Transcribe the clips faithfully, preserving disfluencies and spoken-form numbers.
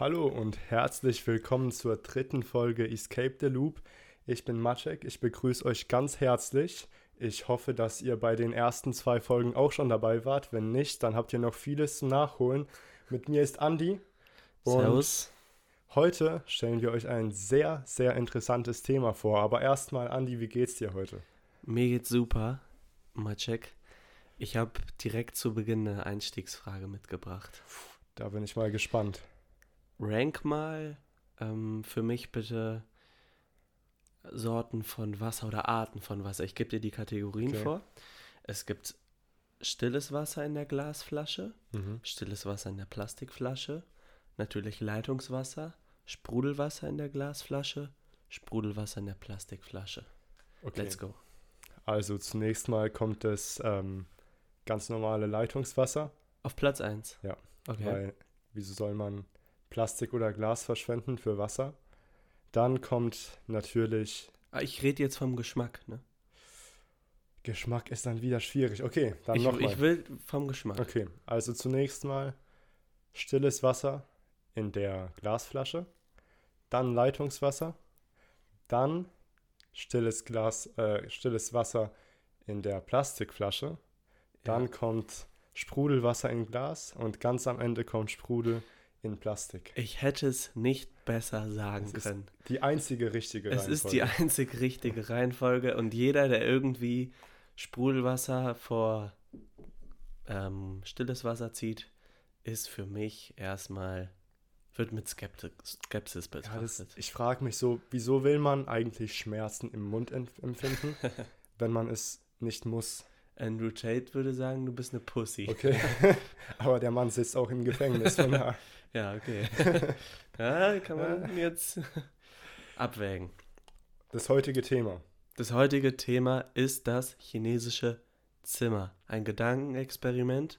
Hallo und herzlich willkommen zur dritten Folge Escape the Loop. Ich bin Maciek, ich begrüße euch ganz herzlich. Ich hoffe, dass ihr bei den ersten zwei Folgen auch schon dabei wart. Wenn nicht, dann habt ihr noch vieles zum Nachholen. Mit mir ist Andi. Servus. Heute stellen wir euch ein sehr, sehr interessantes Thema vor. Aber erstmal, Andi, wie geht's dir heute? Mir geht's super, Maciek. Ich habe direkt zu Beginn eine Einstiegsfrage mitgebracht. Da bin ich mal gespannt. Rank mal ähm, für mich bitte Sorten von Wasser oder Arten von Wasser. Ich gebe dir die Kategorien okay. vor. Es gibt stilles Wasser in der Glasflasche, mhm. stilles Wasser in der Plastikflasche, natürlich Leitungswasser, Sprudelwasser in der Glasflasche, Sprudelwasser in der Plastikflasche. Okay. Let's go. Also zunächst mal kommt das ähm, ganz normale Leitungswasser. Auf Platz eins? Ja, okay. Weil wieso soll man Plastik oder Glas verschwenden für Wasser? Dann kommt natürlich... Ich rede jetzt vom Geschmack, ne? Geschmack ist dann wieder schwierig. Okay, dann nochmal. Ich will vom Geschmack. Okay, also zunächst mal stilles Wasser in der Glasflasche, dann Leitungswasser, dann stilles Glas, äh, stilles Wasser in der Plastikflasche, dann ja. kommt Sprudelwasser in Glas und ganz am Ende kommt Sprudel in Plastik. Ich hätte es nicht besser sagen es können. Die einzige richtige Reihenfolge. Es ist die einzig richtige Reihenfolge und jeder, der irgendwie Sprudelwasser vor ähm, stilles Wasser zieht, ist für mich erstmal, wird mit Skepti- Skepsis betrachtet. Ja, das, ich frage mich so, wieso will man eigentlich Schmerzen im Mund empfinden, wenn man es nicht muss? Andrew Tate würde sagen, du bist eine Pussy. Okay, aber der Mann sitzt auch im Gefängnis. Von da. Ja, okay. Ja, kann man jetzt abwägen. Das heutige Thema. Das heutige Thema ist das chinesische Zimmer. Ein Gedankenexperiment,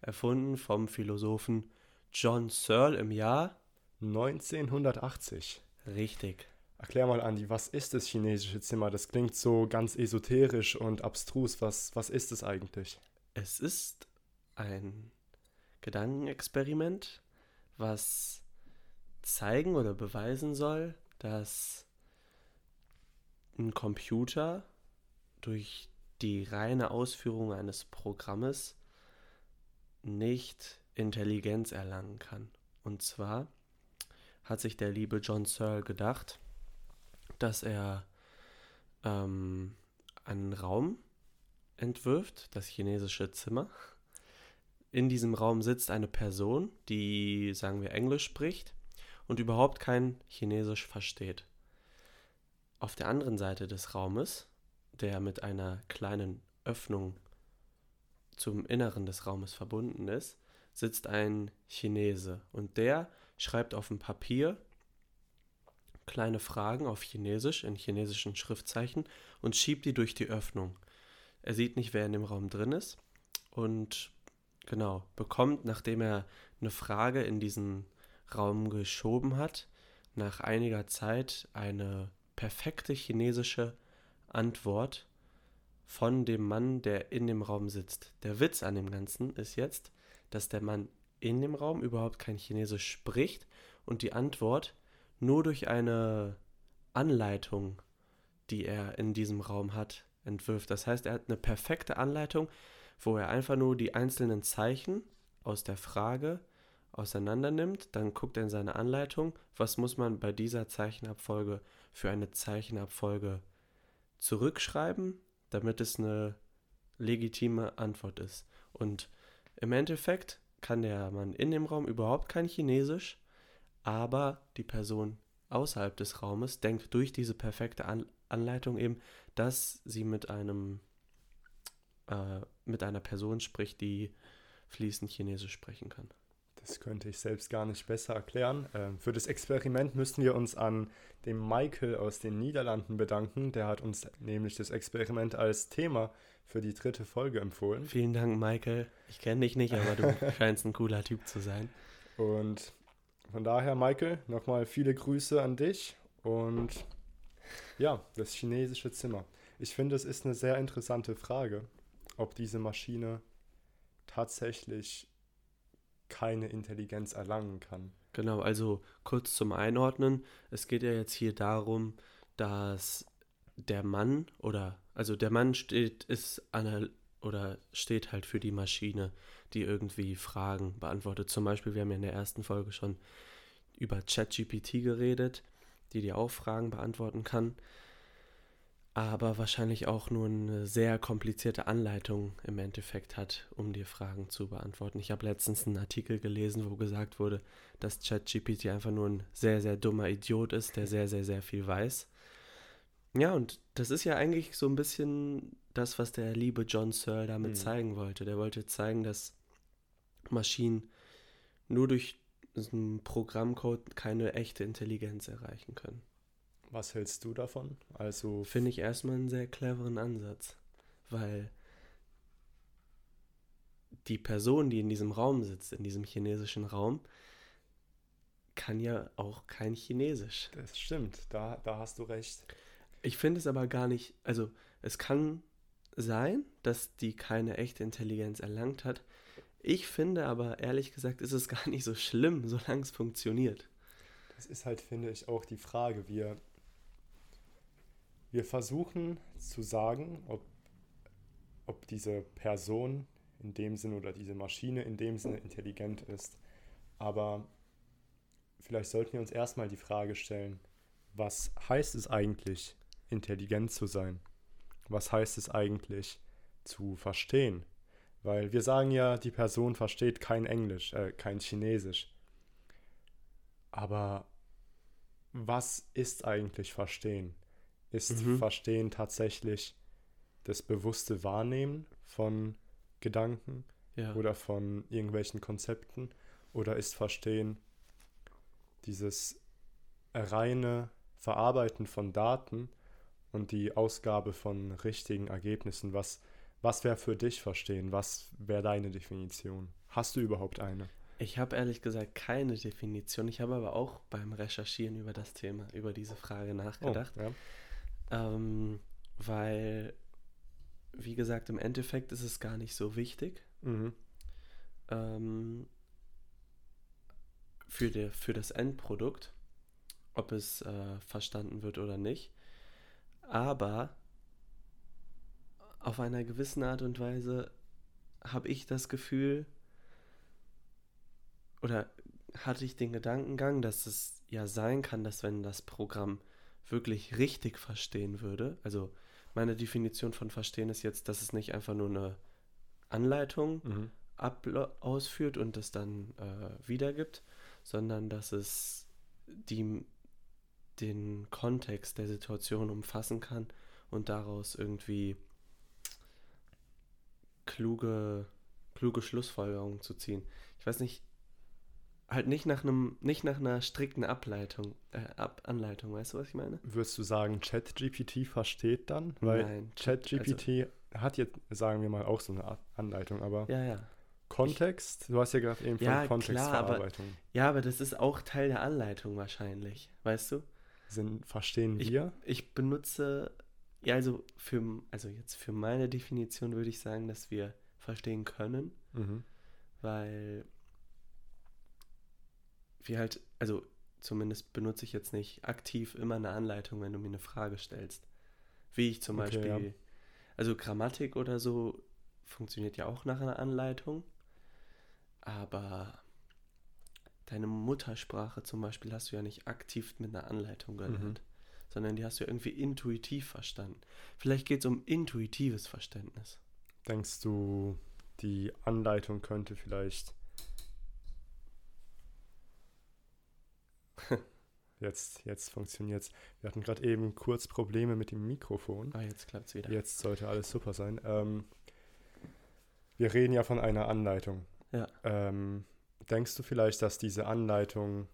erfunden vom Philosophen John Searle im Jahr neunzehnhundertachtzig. Richtig. Erklär mal, Andi, was ist das chinesische Zimmer? Das klingt so ganz esoterisch und abstrus. Was, was ist es eigentlich? Es ist ein Gedankenexperiment, was zeigen oder beweisen soll, dass ein Computer durch die reine Ausführung eines Programmes nicht Intelligenz erlangen kann. Und zwar hat sich der liebe John Searle gedacht, dass er ähm, einen Raum entwirft, das chinesische Zimmer. In diesem Raum sitzt eine Person, die, sagen wir, Englisch spricht und überhaupt kein Chinesisch versteht. Auf der anderen Seite des Raumes, der mit einer kleinen Öffnung zum Inneren des Raumes verbunden ist, sitzt ein Chinese und der schreibt auf dem Papier kleine Fragen auf Chinesisch, in chinesischen Schriftzeichen und schiebt die durch die Öffnung. Er sieht nicht, wer in dem Raum drin ist und genau, bekommt, nachdem er eine Frage in diesen Raum geschoben hat, nach einiger Zeit eine perfekte chinesische Antwort von dem Mann, der in dem Raum sitzt. Der Witz an dem Ganzen ist jetzt, dass der Mann in dem Raum überhaupt kein Chinesisch spricht und die Antwort nur durch eine Anleitung, die er in diesem Raum hat, entwirft. Das heißt, er hat eine perfekte Anleitung, wo er einfach nur die einzelnen Zeichen aus der Frage auseinander nimmt, dann guckt er in seine Anleitung, was muss man bei dieser Zeichenabfolge für eine Zeichenabfolge zurückschreiben, damit es eine legitime Antwort ist. Und im Endeffekt kann der Mann in dem Raum überhaupt kein Chinesisch, aber die Person außerhalb des Raumes denkt durch diese perfekte An- Anleitung eben, dass sie mit einem äh, mit einer Person spricht, die fließend Chinesisch sprechen kann. Das könnte ich selbst gar nicht besser erklären. Ähm, für das Experiment müssten wir uns an dem Michael aus den Niederlanden bedanken. Der hat uns nämlich das Experiment als Thema für die dritte Folge empfohlen. Vielen Dank, Michael. Ich kenne dich nicht, aber du scheinst ein cooler Typ zu sein. Und von daher, Michael, nochmal viele Grüße an dich und ja, das chinesische Zimmer. Ich finde, es ist eine sehr interessante Frage, ob diese Maschine tatsächlich keine Intelligenz erlangen kann. Genau, also kurz zum Einordnen. Es geht ja jetzt hier darum, dass der Mann oder, also der Mann steht, ist anal- oder steht halt für die Maschine, die irgendwie Fragen beantwortet. Zum Beispiel, wir haben ja in der ersten Folge schon über ChatGPT geredet, die dir auch Fragen beantworten kann, aber wahrscheinlich auch nur eine sehr komplizierte Anleitung im Endeffekt hat, um dir Fragen zu beantworten. Ich habe letztens einen Artikel gelesen, wo gesagt wurde, dass ChatGPT einfach nur ein sehr, sehr dummer Idiot ist, der sehr, sehr, sehr viel weiß. Ja, und das ist ja eigentlich so ein bisschen das, was der liebe John Searle damit mhm. zeigen wollte. Der wollte zeigen, dass Maschinen nur durch einen Programmcode keine echte Intelligenz erreichen können. Was hältst du davon? Also finde ich erstmal einen sehr cleveren Ansatz, weil die Person, die in diesem Raum sitzt, in diesem chinesischen Raum, kann ja auch kein Chinesisch. Das stimmt, da, da hast du recht. Ich finde es aber gar nicht, also es kann sein, dass die keine echte Intelligenz erlangt hat. Ich finde aber, ehrlich gesagt, ist es gar nicht so schlimm, solange es funktioniert. Das ist halt, finde ich, auch die Frage. Wir, wir versuchen zu sagen, ob, ob diese Person in dem Sinne oder diese Maschine in dem Sinne intelligent ist. Aber vielleicht sollten wir uns erstmal die Frage stellen, was heißt es eigentlich, intelligent zu sein? Was heißt es eigentlich, zu verstehen? Weil wir sagen ja, die Person versteht kein Englisch, äh, kein Chinesisch. Aber was ist eigentlich Verstehen? Ist mhm. Verstehen tatsächlich das bewusste Wahrnehmen von Gedanken ja. oder von irgendwelchen Konzepten? Oder ist Verstehen dieses reine Verarbeiten von Daten und die Ausgabe von richtigen Ergebnissen? Was Was wäre für dich Verstehen? Was wäre deine Definition? Hast du überhaupt eine? Ich habe ehrlich gesagt keine Definition. Ich habe aber auch beim Recherchieren über das Thema, über diese Frage nachgedacht. Oh, ja. ähm, weil, wie gesagt, im Endeffekt ist es gar nicht so wichtig. Mhm. Ähm, für, die, für das Endprodukt, ob es äh, verstanden wird oder nicht. Aber auf einer gewissen Art und Weise habe ich das Gefühl oder hatte ich den Gedankengang, dass es ja sein kann, dass wenn das Programm wirklich richtig verstehen würde, also meine Definition von verstehen ist jetzt, dass es nicht einfach nur eine Anleitung mhm. ablo- ausführt und das dann äh, wiedergibt, sondern dass es die, den Kontext der Situation umfassen kann und daraus irgendwie kluge, kluge Schlussfolgerungen zu ziehen. Ich weiß nicht, halt nicht nach einem, nicht nach einer strikten Ableitung, äh, Ab- Anleitung, weißt du, was ich meine? Würdest du sagen, ChatGPT versteht dann? Weil Nein. ChatGPT also, hat jetzt, sagen wir mal, auch so eine Anleitung, aber ja, ja. Kontext? Ich, du hast ja gerade eben von ja, Kontextverarbeitung. Klar, aber, ja, aber das ist auch Teil der Anleitung wahrscheinlich, weißt du? Sind, verstehen wir? Ich, ich benutze... Ja, also, für, also jetzt für meine Definition würde ich sagen, dass wir verstehen können, mhm. weil wir halt, also zumindest benutze ich jetzt nicht aktiv immer eine Anleitung, wenn du mir eine Frage stellst. Wie ich zum okay, Beispiel, ja. also Grammatik oder so funktioniert ja auch nach einer Anleitung, aber deine Muttersprache zum Beispiel hast du ja nicht aktiv mit einer Anleitung gelernt. Mhm. sondern die hast du irgendwie intuitiv verstanden. Vielleicht geht es um intuitives Verständnis. Denkst du, die Anleitung könnte vielleicht jetzt, jetzt funktioniert's. Wir hatten gerade eben kurz Probleme mit dem Mikrofon. Ah, jetzt klappt's wieder. Jetzt sollte alles super sein. Ähm, wir reden ja von einer Anleitung. Ja. Ähm, denkst du vielleicht, dass diese Anleitung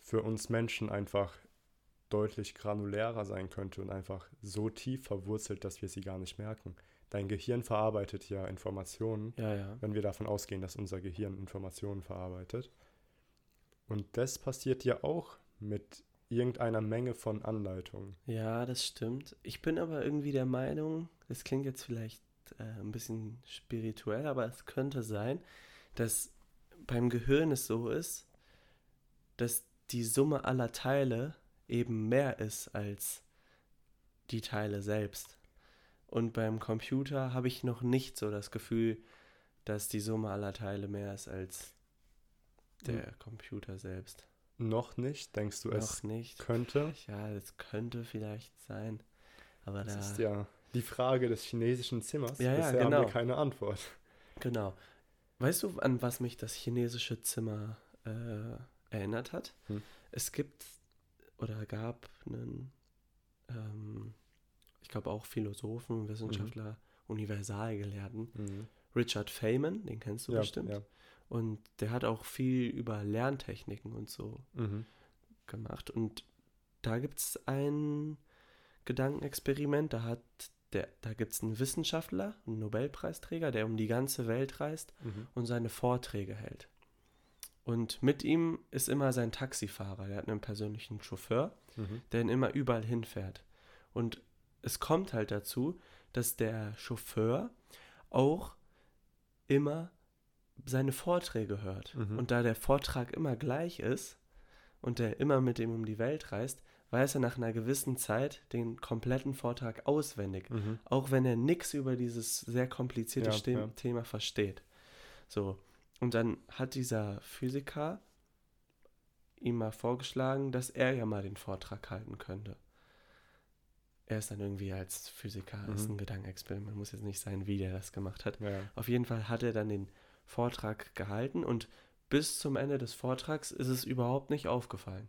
für uns Menschen einfach deutlich granulärer sein könnte und einfach so tief verwurzelt, dass wir sie gar nicht merken? Dein Gehirn verarbeitet ja Informationen, ja, ja. wenn wir davon ausgehen, dass unser Gehirn Informationen verarbeitet. Und das passiert ja auch mit irgendeiner Menge von Anleitungen. Ja, das stimmt. Ich bin aber irgendwie der Meinung, das klingt jetzt vielleicht äh, ein bisschen spirituell, aber es könnte sein, dass beim Gehirn es so ist, dass die Summe aller Teile eben mehr ist als die Teile selbst. Und beim Computer habe ich noch nicht so das Gefühl, dass die Summe aller Teile mehr ist als der hm. Computer selbst. Noch nicht? Denkst du, noch es nicht. Könnte? Ja, es könnte vielleicht sein. Aber das da ist ja die Frage des chinesischen Zimmers. Ja, ja, bisher genau. haben wir keine Antwort. Genau. Weißt du, an was mich das chinesische Zimmer äh, erinnert hat? Hm. Es gibt oder gab einen, ähm, ich glaube auch Philosophen, Wissenschaftler, mhm. Universalgelehrten, mhm. Richard Feynman, den kennst du ja, bestimmt. Ja. Und der hat auch viel über Lerntechniken und so mhm. gemacht. Und da gibt es ein Gedankenexperiment, da hat der, da gibt es einen Wissenschaftler, einen Nobelpreisträger, der um die ganze Welt reist mhm. und seine Vorträge hält. Und mit ihm ist immer sein Taxifahrer, der hat einen persönlichen Chauffeur, mhm. der ihn immer überall hinfährt. Und es kommt halt dazu, dass der Chauffeur auch immer seine Vorträge hört. Mhm. Und da der Vortrag immer gleich ist und der immer mit dem um die Welt reist, weiß er nach einer gewissen Zeit den kompletten Vortrag auswendig. Mhm. Auch wenn er nichts über dieses sehr komplizierte ja, Stem- ja. Thema versteht. So. Und dann hat dieser Physiker ihm mal vorgeschlagen, dass er ja mal den Vortrag halten könnte. Er ist dann irgendwie als Physiker, mhm. ist ein Gedankenexperiment, man muss jetzt nicht sein, wie der das gemacht hat. Ja. Auf jeden Fall hat er dann den Vortrag gehalten und bis zum Ende des Vortrags ist es überhaupt nicht aufgefallen,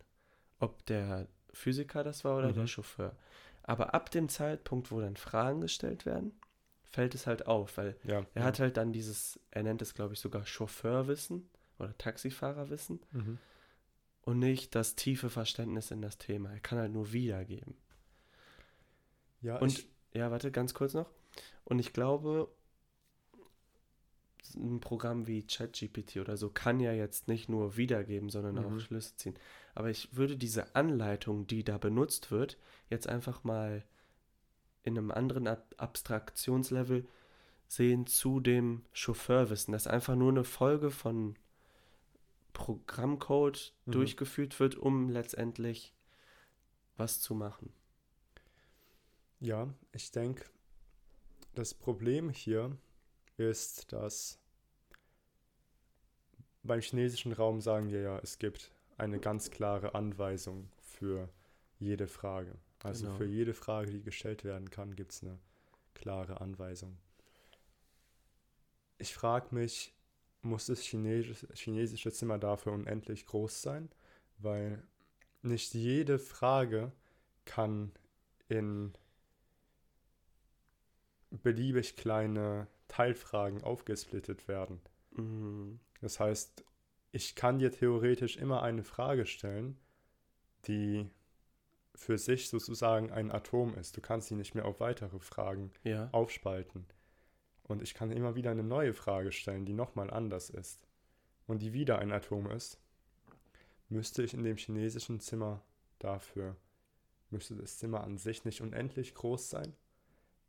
ob der Physiker das war oder mhm. der Chauffeur. Aber ab dem Zeitpunkt, wo dann Fragen gestellt werden, fällt es halt auf, weil ja, er hat ja. halt dann dieses, er nennt es glaube ich sogar Chauffeurwissen oder Taxifahrerwissen mhm. und nicht das tiefe Verständnis in das Thema. Er kann halt nur wiedergeben. Ja, und ich... ja, warte, ganz kurz noch. Und ich glaube, ein Programm wie ChatGPT oder so kann ja jetzt nicht nur wiedergeben, sondern mhm. auch Schlüsse ziehen. Aber ich würde diese Anleitung, die da benutzt wird, jetzt einfach mal in einem anderen Ab- Abstraktionslevel sehen zu dem Chauffeurwissen, dass einfach nur eine Folge von Programmcode mhm. durchgeführt wird, um letztendlich was zu machen. Ja, ich denke, das Problem hier ist, dass beim chinesischen Raum sagen wir ja, es gibt eine ganz klare Anweisung für jede Frage. Also genau. für jede Frage, die gestellt werden kann, gibt es eine klare Anweisung. Ich frage mich, muss das Chines- chinesische Zimmer dafür unendlich groß sein? Weil nicht jede Frage kann in beliebig kleine Teilfragen aufgesplittet werden. Mhm. Das heißt, ich kann dir theoretisch immer eine Frage stellen, die für sich sozusagen ein Atom ist. Du kannst sie nicht mehr auf weitere Fragen ja. aufspalten. Und ich kann immer wieder eine neue Frage stellen, die nochmal anders ist und die wieder ein Atom ist. Müsste ich in dem chinesischen Zimmer dafür, müsste das Zimmer an sich nicht unendlich groß sein,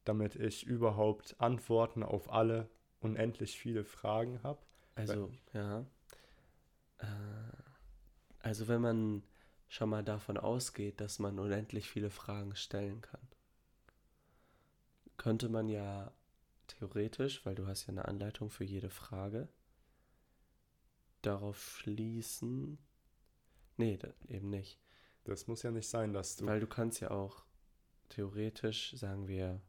damit ich überhaupt Antworten auf alle unendlich viele Fragen habe? Also, wenn, ja. Äh, also, wenn man schon mal davon ausgeht, dass man unendlich viele Fragen stellen kann. Könnte man ja theoretisch, weil du hast ja eine Anleitung für jede Frage, darauf schließen. Nee, eben nicht. Das muss ja nicht sein, dass du... Weil du kannst ja auch theoretisch, sagen wir,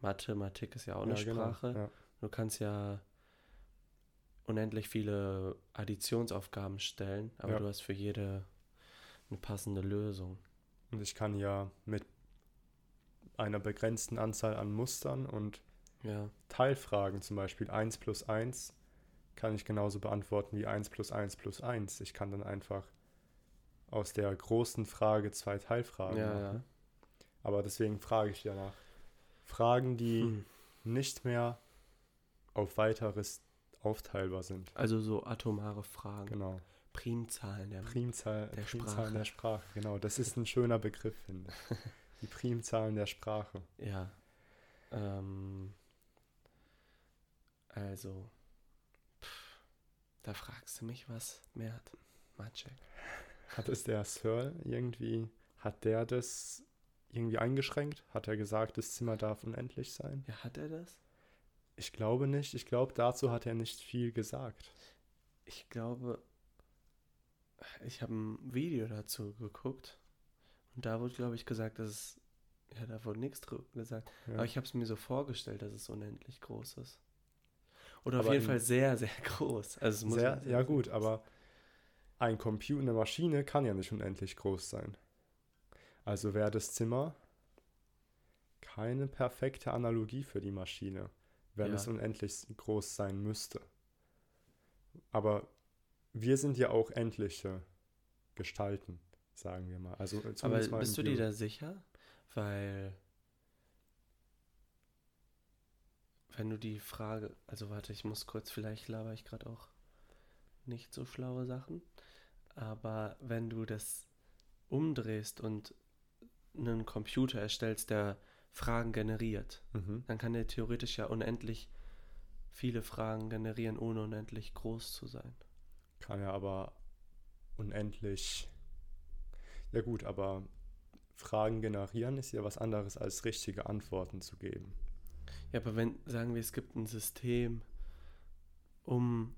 Mathematik ist ja auch eine ja, Sprache. Genau, ja. Du kannst ja unendlich viele Additionsaufgaben stellen, aber ja. du hast für jede eine passende Lösung. Und ich kann ja mit einer begrenzten Anzahl an Mustern und ja. Teilfragen, zum Beispiel eins plus eins, kann ich genauso beantworten wie eins plus eins plus eins. Ich kann dann einfach aus der großen Frage zwei Teilfragen ja, machen. Ja. Aber deswegen frage ich ja nach Fragen, die hm. nicht mehr auf weiteres aufteilbar sind. Also so atomare Fragen. Genau. Primzahlen der, Primzahl, der Primzahlen Sprache. der Sprache, genau. Das ist ein schöner Begriff, finde ich. Die Primzahlen der Sprache. Ja. Ähm, also, pff, da fragst du mich was, Mert. Magic. Hat es der Searle irgendwie, hat der das irgendwie eingeschränkt? Hat er gesagt, das Zimmer darf unendlich sein? Ja, hat er das? Ich glaube nicht. Ich glaube, dazu hat er nicht viel gesagt. Ich glaube, ich habe ein Video dazu geguckt und da wurde, glaube ich, gesagt, dass es, ja, da wurde nichts drüber gesagt. Ja. Aber ich habe es mir so vorgestellt, dass es unendlich groß ist. Oder aber auf jeden Fall sehr, sehr groß. Also es muss sehr, sehr, ja gut, groß. Aber ein Computer, eine Maschine kann ja nicht unendlich groß sein. Also wäre das Zimmer keine perfekte Analogie für die Maschine, wenn ja. es unendlich groß sein müsste. Aber wir sind ja auch endliche Gestalten, sagen wir mal. Also aber mal bist du dir da sicher? Weil, wenn du die Frage, also warte, ich muss kurz, vielleicht laber ich gerade auch nicht so schlaue Sachen, aber wenn du das umdrehst und einen Computer erstellst, der Fragen generiert, mhm. dann kann der theoretisch ja unendlich viele Fragen generieren, ohne unendlich groß zu sein. Kann ja aber unendlich, ja gut, aber Fragen generieren ist ja was anderes, als richtige Antworten zu geben. Ja, aber wenn, sagen wir, es gibt ein System, um,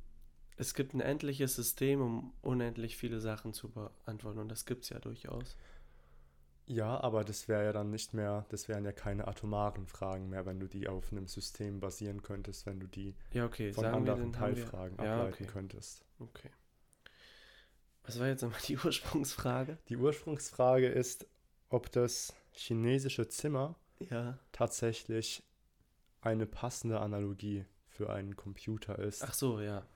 es gibt ein endliches System, um unendlich viele Sachen zu beantworten, und das gibt es ja durchaus. Ja, aber das wäre ja dann nicht mehr, das wären ja keine atomaren Fragen mehr, wenn du die auf einem System basieren könntest, wenn du die ja, okay, von anderen Teilfragen wir, ableiten ja, okay. könntest. Okay. Was war jetzt nochmal die Ursprungsfrage? Die Ursprungsfrage ist, ob das chinesische Zimmer ja. tatsächlich eine passende Analogie für einen Computer ist. Ach so, ja.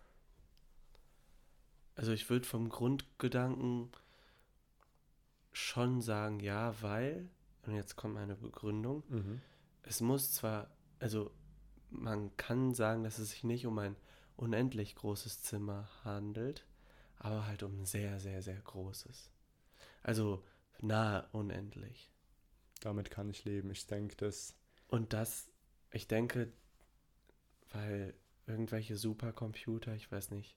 Also ich würde vom Grundgedanken schon sagen, ja, weil, und jetzt kommt meine Begründung, mhm. es muss zwar, also man kann sagen, dass es sich nicht um ein unendlich großes Zimmer handelt, aber halt um ein sehr, sehr, sehr großes. Also nahe unendlich. Damit kann ich leben, ich denke das. Und das, ich denke, weil irgendwelche Supercomputer, ich weiß nicht,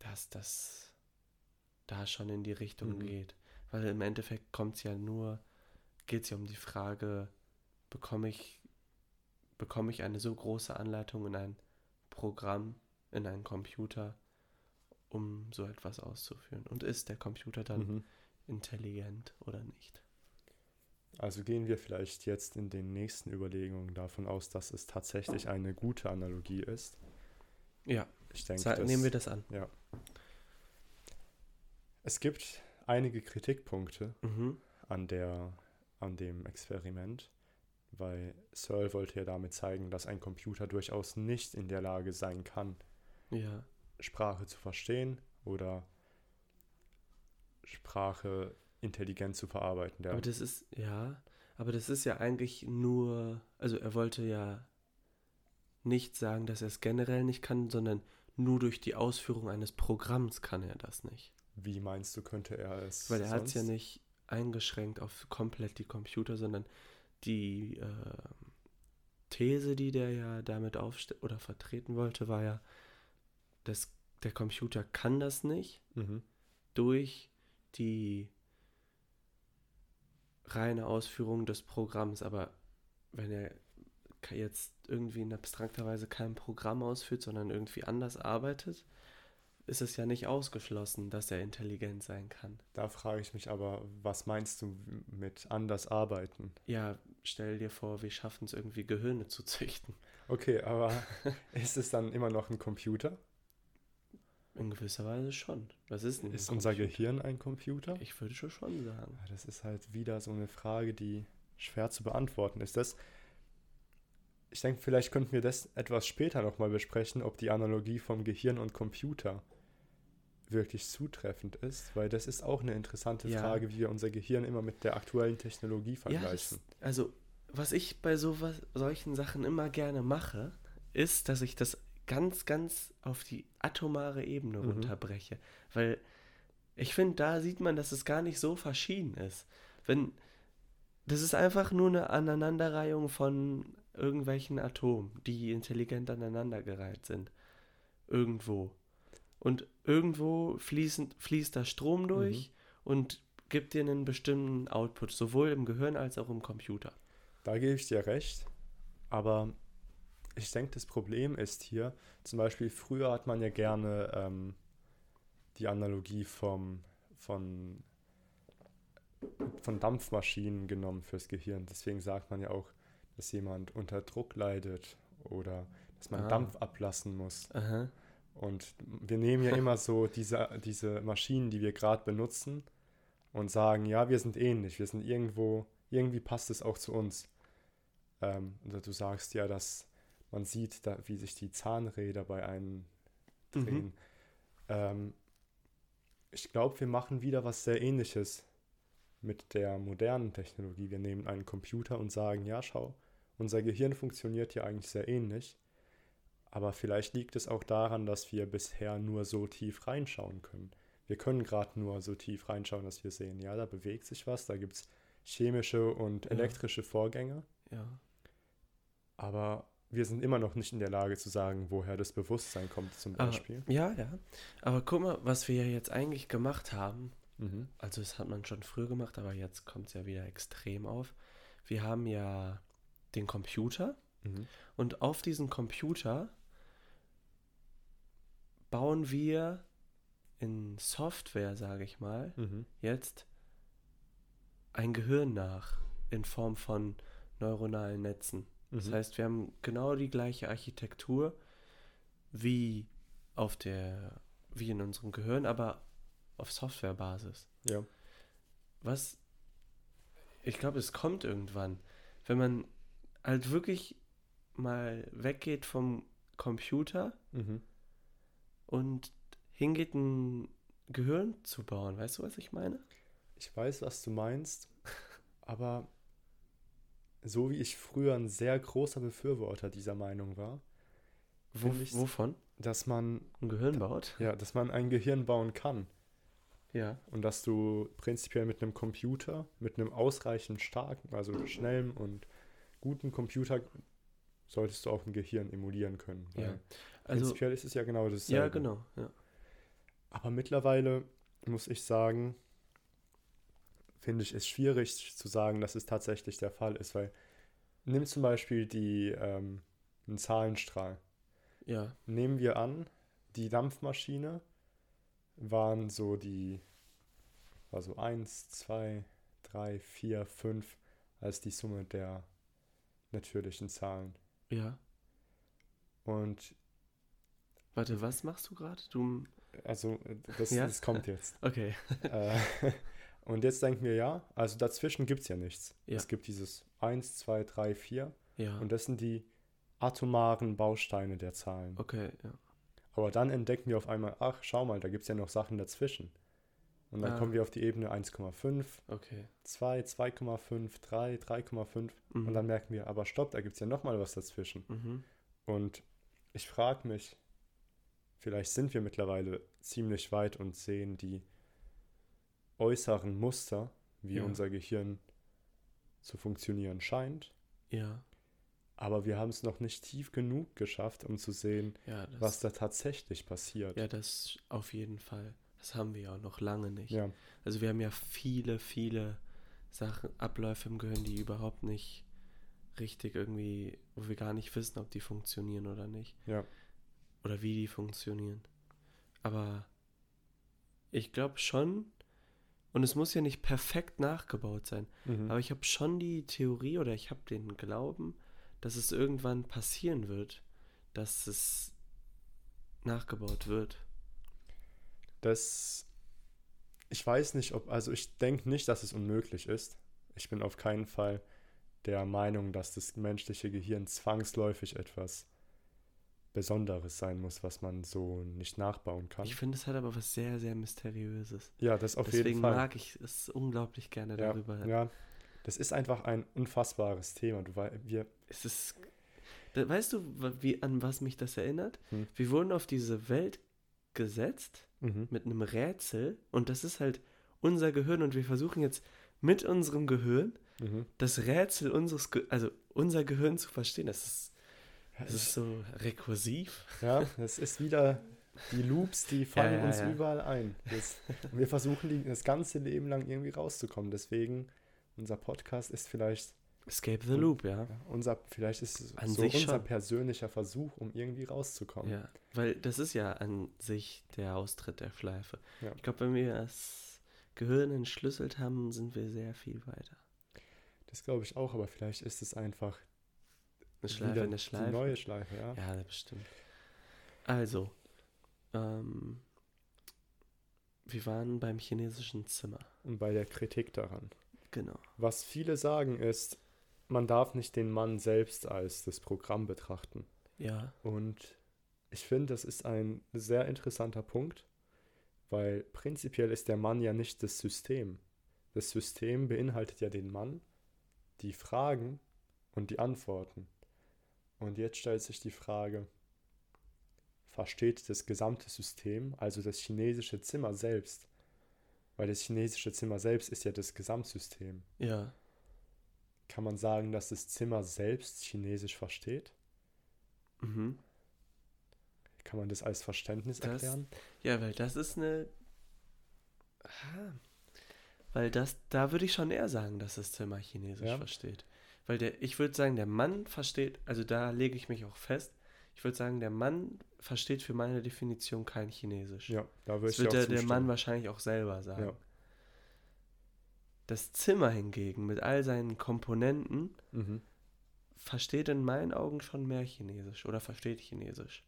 dass das da schon in die Richtung mhm. geht. Weil im Endeffekt kommt es ja nur, geht es ja um die Frage, bekomme ich, bekomme ich eine so große Anleitung in ein Programm, in einen Computer, um so etwas auszuführen? Und ist der Computer dann mhm. intelligent oder nicht? Also gehen wir vielleicht jetzt in den nächsten Überlegungen davon aus, dass es tatsächlich eine gute Analogie ist. Ja, ich denke, so, das, nehmen wir das an. Ja. Es gibt einige Kritikpunkte mhm. an der, an dem Experiment, weil Searle wollte ja damit zeigen, dass ein Computer durchaus nicht in der Lage sein kann, ja. Sprache zu verstehen oder Sprache intelligent zu verarbeiten. Ja. Aber das ist, ja, aber das ist ja eigentlich nur, also er wollte ja nicht sagen, dass er es generell nicht kann, sondern nur durch die Ausführung eines Programms kann er das nicht. Wie meinst du, könnte er es? Weil er hat es ja nicht eingeschränkt auf komplett die Computer, sondern die äh, These, die der ja damit aufstellen oder vertreten wollte, war ja, dass der Computer kann das nicht mhm. durch die reine Ausführung des Programms. Aber wenn er jetzt irgendwie in abstrakter Weise kein Programm ausführt, sondern irgendwie anders arbeitet, ist es ja nicht ausgeschlossen, dass er intelligent sein kann. Da frage ich mich aber, was meinst du mit anders arbeiten? Ja, stell dir vor, wir schaffen es irgendwie, Gehirne zu züchten. Okay, aber ist es dann immer noch ein Computer? In gewisser Weise schon. Was ist denn Ist unser Gehirn ein Computer? Ich würde schon sagen. Das ist halt wieder so eine Frage, die schwer zu beantworten ist. Das, ich denke, vielleicht könnten wir das etwas später nochmal besprechen, ob die Analogie vom Gehirn und Computer wirklich zutreffend ist, weil das ist auch eine interessante ja. Frage, wie wir unser Gehirn immer mit der aktuellen Technologie vergleichen. Ja, also, was ich bei sowas, solchen Sachen immer gerne mache, ist, dass ich das ganz, ganz auf die atomare Ebene mhm. runterbreche, weil ich finde, da sieht man, dass es gar nicht so verschieden ist. Wenn, das ist einfach nur eine Aneinanderreihung von irgendwelchen Atomen, die intelligent aneinandergereiht sind. Irgendwo. und irgendwo fließen, fließt da Strom durch mhm. und gibt dir einen bestimmten Output, sowohl im Gehirn als auch im Computer. Da gebe ich dir recht, aber ich denke, das Problem ist hier, zum Beispiel früher hat man ja gerne ähm, die Analogie vom, von, von Dampfmaschinen genommen fürs Gehirn. Deswegen sagt man ja auch, dass jemand unter Druck leidet oder dass man ah. Dampf ablassen muss. Aha. Und wir nehmen ja immer so diese, diese Maschinen, die wir gerade benutzen und sagen, ja, wir sind ähnlich, wir sind irgendwo, irgendwie passt es auch zu uns. Ähm, oder du sagst ja, dass man sieht, da, wie sich die Zahnräder bei einem drehen. Mhm. Ähm, ich glaube, wir machen wieder was sehr Ähnliches mit der modernen Technologie. Wir nehmen einen Computer und sagen, ja, schau, unser Gehirn funktioniert hier eigentlich sehr ähnlich. Aber vielleicht liegt es auch daran, dass wir bisher nur so tief reinschauen können. Wir können gerade nur so tief reinschauen, dass wir sehen, ja, da bewegt sich was, da gibt es chemische und ja. elektrische Vorgänge. Ja. Aber wir sind immer noch nicht in der Lage zu sagen, woher das Bewusstsein kommt zum Beispiel. Aber, ja, ja. Aber guck mal, was wir jetzt eigentlich gemacht haben, mhm. also das hat man schon früher gemacht, aber jetzt kommt es ja wieder extrem auf. Wir haben ja den Computer mhm. und auf diesem Computer bauen wir in Software, sage ich mal, mhm. jetzt ein Gehirn nach in Form von neuronalen Netzen. Mhm. Das heißt, wir haben genau die gleiche Architektur wie auf der, wie in unserem Gehirn, aber auf Softwarebasis. Ja. Was, ich glaube, es kommt irgendwann, wenn man halt wirklich mal weggeht vom Computer mhm. und hingeht, ein Gehirn zu bauen. Weißt du, was ich meine? Ich weiß, was du meinst, aber so wie ich früher ein sehr großer Befürworter dieser Meinung war. Wo, wovon? Dass man ein Gehirn baut? Ja, dass man ein Gehirn bauen kann. Ja. Und dass du prinzipiell mit einem Computer, mit einem ausreichend starken, also schnellen und guten Computer solltest du auch ein Gehirn emulieren können. Ja. Also, prinzipiell ist es ja genau dasselbe. Ja, genau, ja. Aber mittlerweile muss ich sagen, finde ich es schwierig zu sagen, dass es tatsächlich der Fall ist, weil nimm zum Beispiel die, ähm, einen Zahlenstrahl. Ja. Nehmen wir an, die Dampfmaschine waren so die, war so eins, zwei, drei, vier, fünf als die Summe der natürlichen Zahlen. Ja. Und warte, was machst du gerade? Du Also, das, ja? das kommt jetzt. Okay. Äh, und jetzt denken wir, ja, also dazwischen gibt es ja nichts. Ja. Es gibt dieses eins, zwei, drei, vier. Ja. Und das sind die atomaren Bausteine der Zahlen. Okay, ja. Aber dann entdecken wir auf einmal, ach, schau mal, da gibt es ja noch Sachen dazwischen. Und dann ah. kommen wir auf die Ebene eins Komma fünf, okay. zwei, zwei Komma fünf, drei, drei Komma fünf. Mhm. Und dann merken wir, aber stopp, da gibt es ja nochmal was dazwischen. Mhm. Und ich frage mich, vielleicht sind wir mittlerweile ziemlich weit und sehen die äußeren Muster, wie ja. unser Gehirn zu funktionieren scheint. Ja. Aber wir haben es noch nicht tief genug geschafft, um zu sehen, ja, das, was da tatsächlich passiert. Ja, das auf jeden Fall. Das haben wir ja auch noch lange nicht. Ja. Also wir haben ja viele, viele Sachen, Abläufe im Gehirn, die überhaupt nicht richtig irgendwie, wo wir gar nicht wissen, ob die funktionieren oder nicht. Ja. Oder wie die funktionieren. Aber ich glaube schon, und es muss ja nicht perfekt nachgebaut sein, mhm. aber ich habe schon die Theorie oder ich habe den Glauben, dass es irgendwann passieren wird, dass es nachgebaut wird. Das, ich weiß nicht, ob, also ich denke nicht, dass es unmöglich ist. Ich bin auf keinen Fall der Meinung, dass das menschliche Gehirn zwangsläufig etwas Besonderes sein muss, was man so nicht nachbauen kann. Ich finde, es hat aber was sehr, sehr Mysteriöses. Ja, das auf Deswegen jeden Fall. Deswegen mag ich es unglaublich gerne ja, darüber. Ja, das ist einfach ein unfassbares Thema. Du, wir es ist, weißt du, wie, an was mich das erinnert? Hm. Wir wurden auf diese Welt gesetzt mhm. mit einem Rätsel und das ist halt unser Gehirn und wir versuchen jetzt mit unserem Gehirn mhm. das Rätsel unseres, Ge- also unser Gehirn zu verstehen. Das ist Das ist so rekursiv. Ja, das ist wieder Die Loops, die fallen ja, ja, uns ja. überall ein. Das, und wir versuchen, die, das ganze Leben lang irgendwie rauszukommen. Deswegen, unser Podcast ist vielleicht... Escape the Loop, ja. Unser, vielleicht ist es an so unser schon. persönlicher Versuch, um irgendwie rauszukommen. Ja, weil das ist ja an sich der Austritt der Schleife. Ja. Ich glaube, wenn wir das Gehirn entschlüsselt haben, sind wir sehr viel weiter. Das glaube ich auch, aber vielleicht ist es einfach eine Schleife, eine Schleife. Die neue Schleife, ja. Ja, bestimmt. Also, ähm, wir waren beim chinesischen Zimmer. Und bei der Kritik daran. Genau. Was viele sagen ist, man darf nicht den Mann selbst als das Programm betrachten. Ja. Und ich finde, das ist ein sehr interessanter Punkt, weil prinzipiell ist der Mann ja nicht das System. Das System beinhaltet ja den Mann, die Fragen und die Antworten. Und jetzt stellt sich die Frage, versteht das gesamte System, also das chinesische Zimmer selbst? Weil das chinesische Zimmer selbst ist ja das Gesamtsystem. Ja. Kann man sagen, dass das Zimmer selbst Chinesisch versteht? Mhm. Kann man das als Verständnis das, erklären? Ja, weil das ist eine... Aha. Weil das, da würde ich schon eher sagen, dass das Zimmer Chinesisch ja. versteht. Weil der, ich würde sagen, der Mann versteht, also da lege ich mich auch fest, ich würde sagen, der Mann versteht für meine Definition kein Chinesisch. Ja, da würde ich auch zustimmen. Das würde der Mann wahrscheinlich auch selber sagen. Ja. Das Zimmer hingegen mit all seinen Komponenten mhm. versteht in meinen Augen schon mehr Chinesisch oder versteht Chinesisch.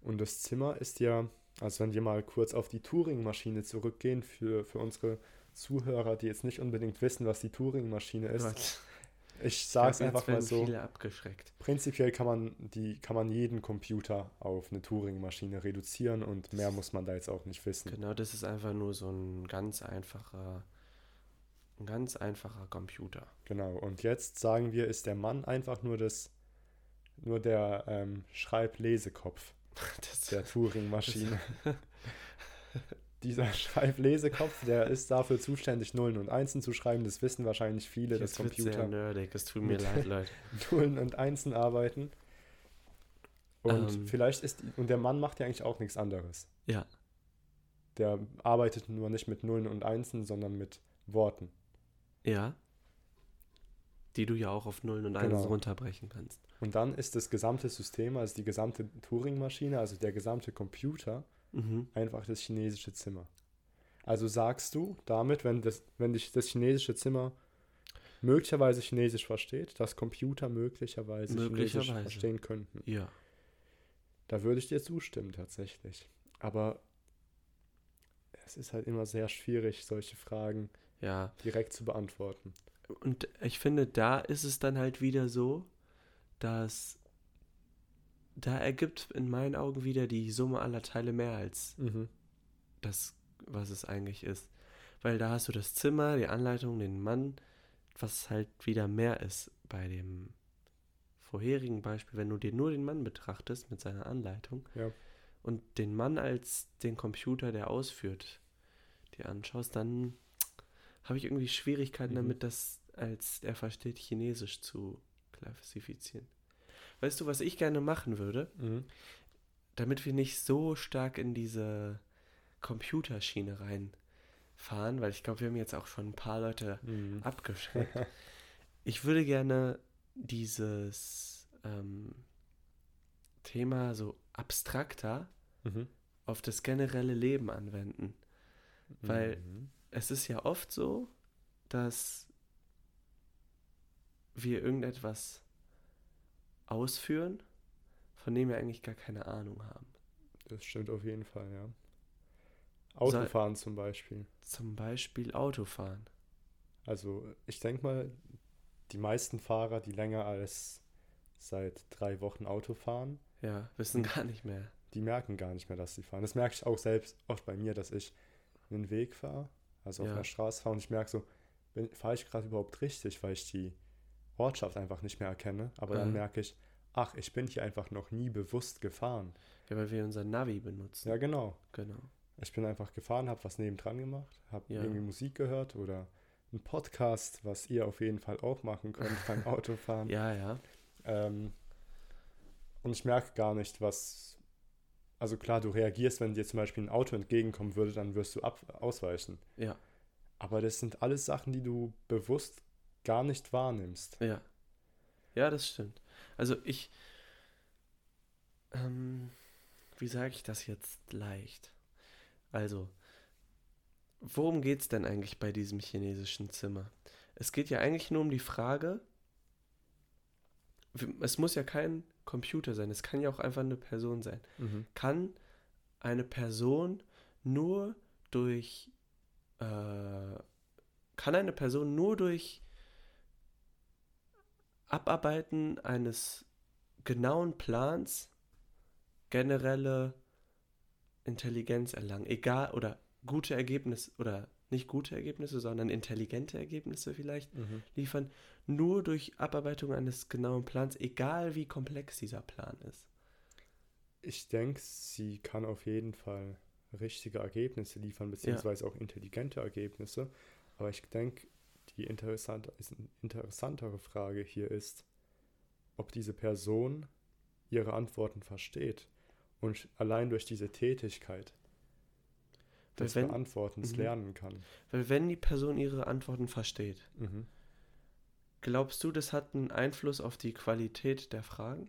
Und das Zimmer ist ja, also wenn wir mal kurz auf die Turing-Maschine zurückgehen, für, für unsere Zuhörer, die jetzt nicht unbedingt wissen, was die Turing-Maschine ist. Gott. Ich sage es einfach mal so, viele abgeschreckt. Prinzipiell kann man, die, kann man jeden Computer auf eine Turing-Maschine reduzieren und mehr muss man da jetzt auch nicht wissen. Genau, das ist einfach nur so ein ganz einfacher, ein ganz einfacher Computer. Genau, und jetzt sagen wir, ist der Mann einfach nur, das, nur der ähm, Schreiblesekopf der Turing-Maschine. Dieser Schreiblesekopf, der ist dafür zuständig, Nullen und Einsen zu schreiben. Das wissen wahrscheinlich viele, dass Computer sehr nerdig. Es tut mir leid, Leute. Nullen und Einsen arbeiten. Und um. vielleicht ist und der Mann macht ja eigentlich auch nichts anderes. Ja. Der arbeitet nur nicht mit Nullen und Einsen, sondern mit Worten. Ja. Die du ja auch auf Nullen und Einsen genau. runterbrechen kannst. Und dann ist das gesamte System, also die gesamte Turing-Maschine, also der gesamte Computer. Mhm. Einfach das chinesische Zimmer. Also sagst du damit, wenn das, wenn dich das chinesische Zimmer möglicherweise Chinesisch versteht, dass Computer möglicherweise, möglicherweise. Chinesisch verstehen könnten. Ja. Da würde ich dir zustimmen tatsächlich. Aber es ist halt immer sehr schwierig, solche Fragen ja. direkt zu beantworten. Und ich finde, da ist es dann halt wieder so, dass... Da ergibt in meinen Augen wieder die Summe aller Teile mehr als mhm. das, was es eigentlich ist. Weil da hast du das Zimmer, die Anleitung, den Mann, was halt wieder mehr ist bei dem vorherigen Beispiel. Wenn du dir nur den Mann betrachtest mit seiner Anleitung ja. und den Mann als den Computer, der ausführt, dir anschaust, dann habe ich irgendwie Schwierigkeiten mhm. damit, das als er versteht, Chinesisch zu klassifizieren. Weißt du, was ich gerne machen würde? Mhm. Damit wir nicht so stark in diese Computerschiene reinfahren, weil ich glaube, wir haben jetzt auch schon ein paar Leute mhm. abgeschreckt. Ich würde gerne dieses ähm, Thema so abstrakter mhm. auf das generelle Leben anwenden. Weil mhm. es ist ja oft so, dass wir irgendetwas ausführen, von dem wir eigentlich gar keine Ahnung haben. Das stimmt auf jeden Fall, ja. Autofahren so, zum Beispiel. Zum Beispiel Autofahren. Also ich denke mal, die meisten Fahrer, die länger als seit drei Wochen Auto fahren, ja, wissen gar nicht mehr. Die merken gar nicht mehr, dass sie fahren. Das merke ich auch selbst oft bei mir, dass ich einen Weg fahre, also auf ja. einer Straße fahre und ich merke so, fahre ich gerade überhaupt richtig, weil ich die Ortschaft einfach nicht mehr erkenne, aber dann ja. merke ich, ach, ich bin hier einfach noch nie bewusst gefahren. Ja, weil wir unser Navi benutzen. Ja, genau. genau. Ich bin einfach gefahren, habe was nebendran gemacht, habe ja. irgendwie Musik gehört oder einen Podcast, was ihr auf jeden Fall auch machen könnt beim Autofahren. Ja, ja. Ähm, und ich merke gar nicht, was, Also klar, du reagierst, wenn dir zum Beispiel ein Auto entgegenkommen würde, dann wirst du ab ausweichen. Ja. Aber das sind alles Sachen, die du bewusst gar nicht wahrnimmst. Ja. Ja, das stimmt. Also ich, ähm, wie sage ich das jetzt leicht? Also, worum geht's denn eigentlich bei diesem chinesischen Zimmer? Es geht ja eigentlich nur um die Frage, es muss ja kein Computer sein, es kann ja auch einfach eine Person sein. Mhm. Kann eine Person nur durch, äh, kann eine Person nur durch Abarbeiten eines genauen Plans generelle Intelligenz erlangen, egal, oder gute Ergebnisse, oder nicht gute Ergebnisse, sondern intelligente Ergebnisse vielleicht mhm. liefern, nur durch Abarbeitung eines genauen Plans, egal wie komplex dieser Plan ist. Ich denke, sie kann auf jeden Fall richtige Ergebnisse liefern, beziehungsweise ja. auch intelligente Ergebnisse, aber ich denke, die interessante, interessantere Frage hier ist, ob diese Person ihre Antworten versteht und allein durch diese Tätigkeit das wenn, Beantwortens mh. lernen kann. Weil wenn die Person ihre Antworten versteht, mhm. glaubst du, das hat einen Einfluss auf die Qualität der Fragen?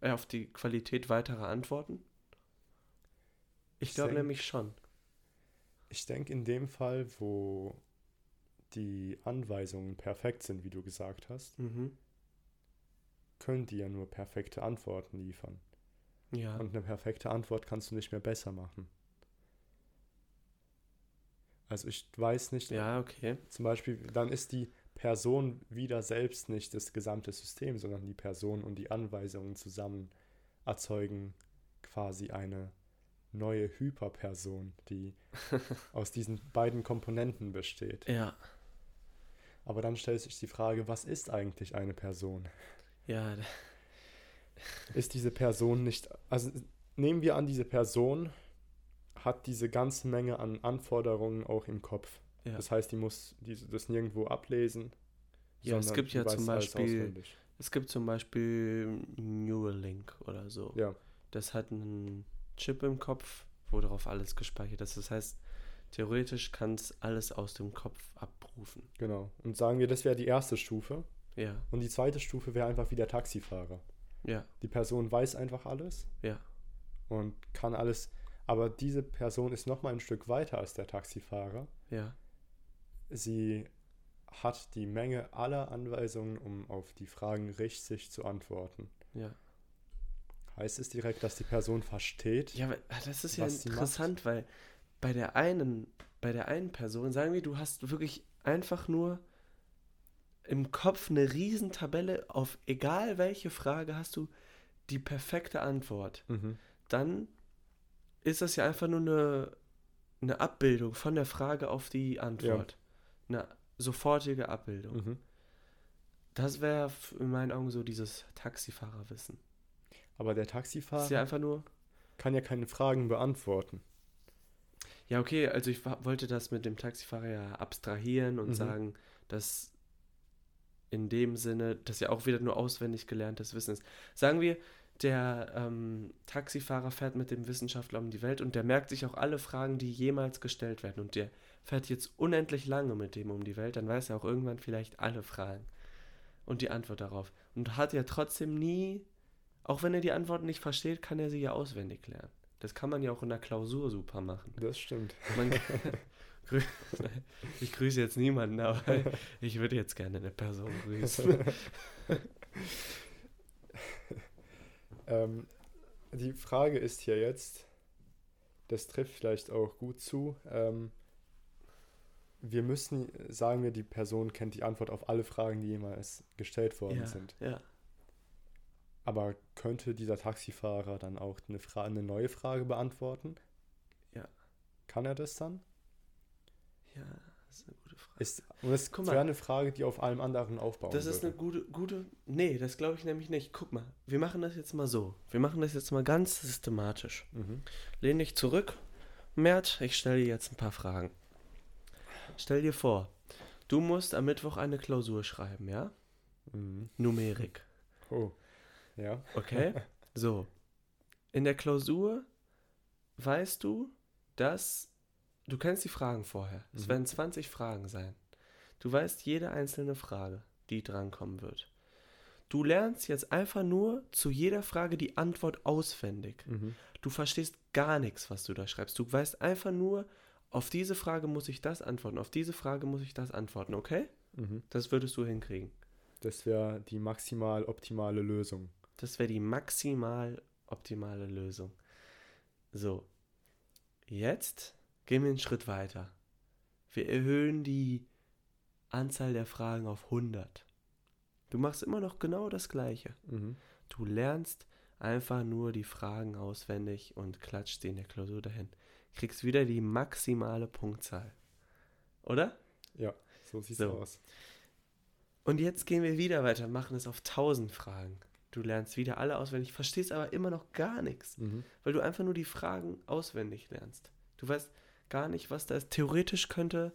Äh, auf die Qualität weiterer Antworten? Ich glaube nämlich schon. Ich denke in dem Fall, wo die Anweisungen perfekt sind, wie du gesagt hast, mhm. können die ja nur perfekte Antworten liefern. Ja. Und eine perfekte Antwort kannst du nicht mehr besser machen. Also ich weiß nicht, ja, okay. Zum Beispiel, dann ist die Person wieder selbst nicht das gesamte System, sondern die Person und die Anweisungen zusammen erzeugen quasi eine neue Hyperperson, die aus diesen beiden Komponenten besteht. Ja. Aber dann stellt sich die Frage, was ist eigentlich eine Person? Ja. Ist diese Person nicht, also nehmen wir an, diese Person hat diese ganze Menge an Anforderungen auch im Kopf. Ja. Das heißt, die muss die, das nirgendwo ablesen. Ja, es gibt ja zum Beispiel, es gibt zum Beispiel Neuralink oder so. Ja. Das hat einen Chip im Kopf, wo darauf alles gespeichert ist. Das heißt, theoretisch kann es alles aus dem Kopf abrufen. Genau. Und sagen wir, das wäre die erste Stufe. Ja. Und die zweite Stufe wäre einfach wie der Taxifahrer. Ja. Die Person weiß einfach alles. Ja. Und kann alles. Aber diese Person ist nochmal ein Stück weiter als der Taxifahrer. Ja. Sie hat die Menge aller Anweisungen, um auf die Fragen richtig zu antworten. Ja. Heißt es direkt, dass die Person versteht? Ja, aber das ist ja interessant, weil bei der einen, bei der einen Person, sagen wir, du hast wirklich einfach nur im Kopf eine Riesentabelle, auf egal welche Frage hast du die perfekte Antwort. Mhm. Dann ist das ja einfach nur eine, eine Abbildung von der Frage auf die Antwort. Ja. Eine sofortige Abbildung. Mhm. Das wäre in meinen Augen so dieses Taxifahrerwissen. Aber der Taxifahrer ist ja einfach nur kann ja keine Fragen beantworten. Ja, okay, also ich wollte das mit dem Taxifahrer ja abstrahieren und mhm. sagen, dass in dem Sinne, dass ja auch wieder nur auswendig gelerntes Wissen ist. Sagen wir, der ähm, Taxifahrer fährt mit dem Wissenschaftler um die Welt und der merkt sich auch alle Fragen, die jemals gestellt werden. Und der fährt jetzt unendlich lange mit dem um die Welt, dann weiß er auch irgendwann vielleicht alle Fragen und die Antwort darauf. Und hat ja trotzdem nie, auch wenn er die Antworten nicht versteht, kann er sie ja auswendig lernen. Das kann man ja auch in der Klausur super machen. Das stimmt. Man kann, ich grüße jetzt niemanden, aber ich würde jetzt gerne eine Person grüßen. Ähm, die Frage ist hier jetzt, das trifft vielleicht auch gut zu, ähm, wir müssen, sagen wir, die Person kennt die Antwort auf alle Fragen, die jemals gestellt worden ja, sind. Ja. Aber könnte dieser Taxifahrer dann auch eine, Fra- eine neue Frage beantworten? Ja. Kann er das dann? Ja, das ist eine gute Frage. Ist, und das Guck wäre mal, eine Frage, die auf allem anderen aufbauen Das würde. Ist eine gute, gute, nee, das glaube ich nämlich nicht. Guck mal, wir machen das jetzt mal so. Wir machen das jetzt mal ganz systematisch. Mhm. Lehn dich zurück. Mert, ich stelle dir jetzt ein paar Fragen. Stell dir vor, du musst am Mittwoch eine Klausur schreiben, ja? Mhm. Numerik. Oh, ja. Okay, so. In der Klausur weißt du, dass, du kennst die Fragen vorher. Es mhm. werden zwanzig Fragen sein. Du weißt jede einzelne Frage, die drankommen wird. Du lernst jetzt einfach nur zu jeder Frage die Antwort auswendig. Mhm. Du verstehst gar nichts, was du da schreibst. Du weißt einfach nur, auf diese Frage muss ich das antworten, auf diese Frage muss ich das antworten, okay? Mhm. Das würdest du hinkriegen. Das wäre die maximal optimale Lösung. Das wäre die maximal optimale Lösung. So, jetzt gehen wir einen Schritt weiter. Wir erhöhen die Anzahl der Fragen auf hundert. Du machst immer noch genau das Gleiche. Mhm. Du lernst einfach nur die Fragen auswendig und klatscht sie in der Klausur dahin. Kriegst wieder die maximale Punktzahl. Oder? Ja, so sieht's so aus. Und jetzt gehen wir wieder weiter, machen es auf tausend Fragen. Du lernst wieder alle auswendig, verstehst aber immer noch gar nichts, mhm. weil du einfach nur die Fragen auswendig lernst. Du weißt gar nicht, was da ist. Theoretisch könnte,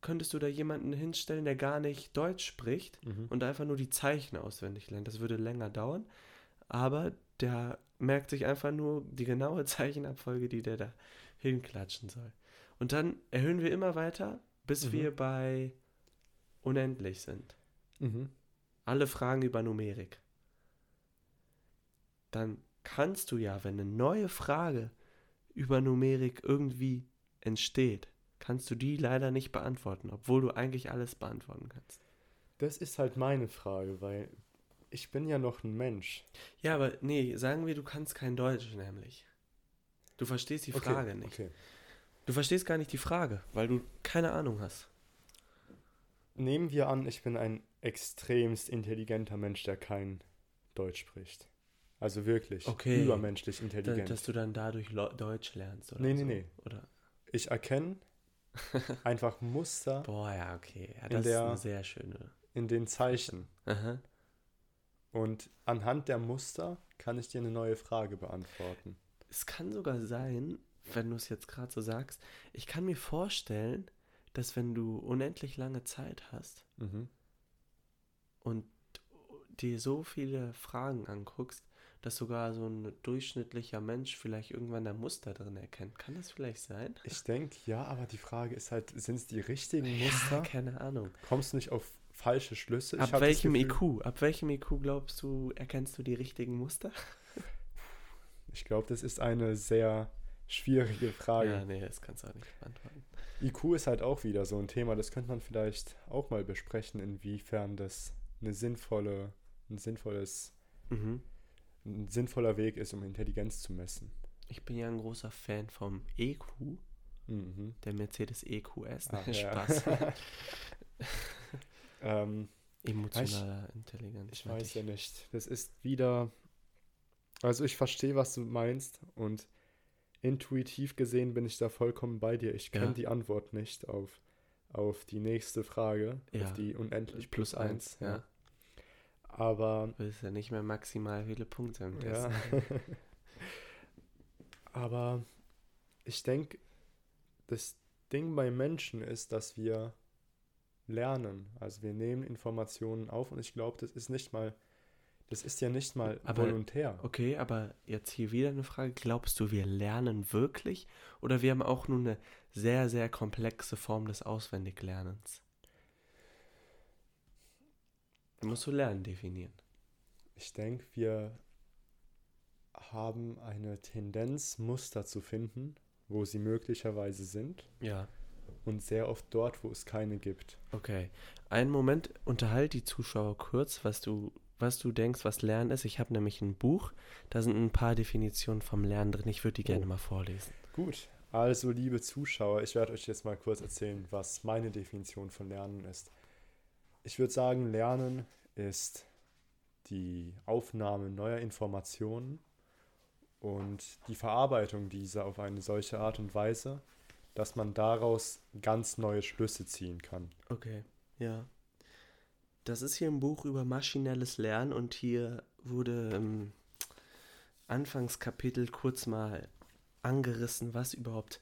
könntest du da jemanden hinstellen, der gar nicht Deutsch spricht mhm. und einfach nur die Zeichen auswendig lernt. Das würde länger dauern, aber der merkt sich einfach nur die genaue Zeichenabfolge, die der da hinklatschen soll. Und dann erhöhen wir immer weiter, bis mhm. wir bei unendlich sind. Mhm. Alle Fragen über Numerik. Dann kannst du ja, wenn eine neue Frage über Numerik irgendwie entsteht, kannst du die leider nicht beantworten, obwohl du eigentlich alles beantworten kannst. Das ist halt meine Frage, weil ich bin ja noch ein Mensch. Ja, aber nee, sagen wir, du kannst kein Deutsch nämlich. Du verstehst die Frage okay, nicht. Okay. Du verstehst gar nicht die Frage, weil du keine Ahnung hast. Nehmen wir an, ich bin ein extremst intelligenter Mensch, der kein Deutsch spricht. Also wirklich okay. übermenschlich intelligent. Da, dass du dann dadurch Lo- Deutsch lernst oder nee, so. Nee, nee, nee. Oder? Ich erkenne einfach Muster. Boah, ja, okay. Ja, das der, ist eine sehr schöne. In den Zeichen. Aha. Und anhand der Muster kann ich dir eine neue Frage beantworten. Es kann sogar sein, wenn du es jetzt gerade so sagst, ich kann mir vorstellen, dass wenn du unendlich lange Zeit hast mhm. und dir so viele Fragen anguckst, dass sogar so ein durchschnittlicher Mensch vielleicht irgendwann da Muster drin erkennt. Kann das vielleicht sein? Ich denke, ja, aber die Frage ist halt, sind es die richtigen Muster? Ja, keine Ahnung. Kommst du nicht auf falsche Schlüsse? Ab welchem I Q? Ab welchem I Q glaubst du, erkennst du die richtigen Muster? Ich glaube, das ist eine sehr schwierige Frage. Ja, nee, das kannst du auch nicht beantworten. I Q ist halt auch wieder so ein Thema, das könnte man vielleicht auch mal besprechen, inwiefern das eine sinnvolle, ein sinnvolles, mhm. ein sinnvoller Weg ist, um Intelligenz zu messen. Ich bin ja ein großer Fan vom E Q, mhm. der Mercedes E Q S. Ach, Spaß. Ja. ähm, Emotionale Intelligenz. Ich weiß ja nicht. Das ist wieder, also ich verstehe, was du meinst und intuitiv gesehen bin ich da vollkommen bei dir. Ich kenne ja. die Antwort nicht auf, auf die nächste Frage, ja. auf die unendlich plus eins. Ja. Ja. Aber du willst ja nicht mehr maximal viele Punkte im Test. Ja. Aber ich denke, das Ding bei Menschen ist, dass wir lernen. Also wir nehmen Informationen auf und ich glaube, das ist nicht mal, das ist ja nicht mal aber, volontär. Okay, aber jetzt hier wieder eine Frage. Glaubst du, wir lernen wirklich? Oder wir haben auch nur eine sehr, sehr komplexe Form des Auswendiglernens? Da musst du Lernen definieren. Ich denke, wir haben eine Tendenz, Muster zu finden, wo sie möglicherweise sind. Ja. Und sehr oft dort, wo es keine gibt. Okay. Einen Moment, unterhalt die Zuschauer kurz, was du... was du denkst, was Lernen ist. Ich habe nämlich ein Buch, da sind ein paar Definitionen vom Lernen drin. Ich würde die gerne oh. mal vorlesen. Gut, also liebe Zuschauer, ich werde euch jetzt mal kurz erzählen, was meine Definition von Lernen ist. Ich würde sagen, Lernen ist die Aufnahme neuer Informationen und die Verarbeitung dieser auf eine solche Art und Weise, dass man daraus ganz neue Schlüsse ziehen kann. Okay, ja. Das ist hier ein Buch über maschinelles Lernen und hier wurde im Anfangskapitel kurz mal angerissen, was überhaupt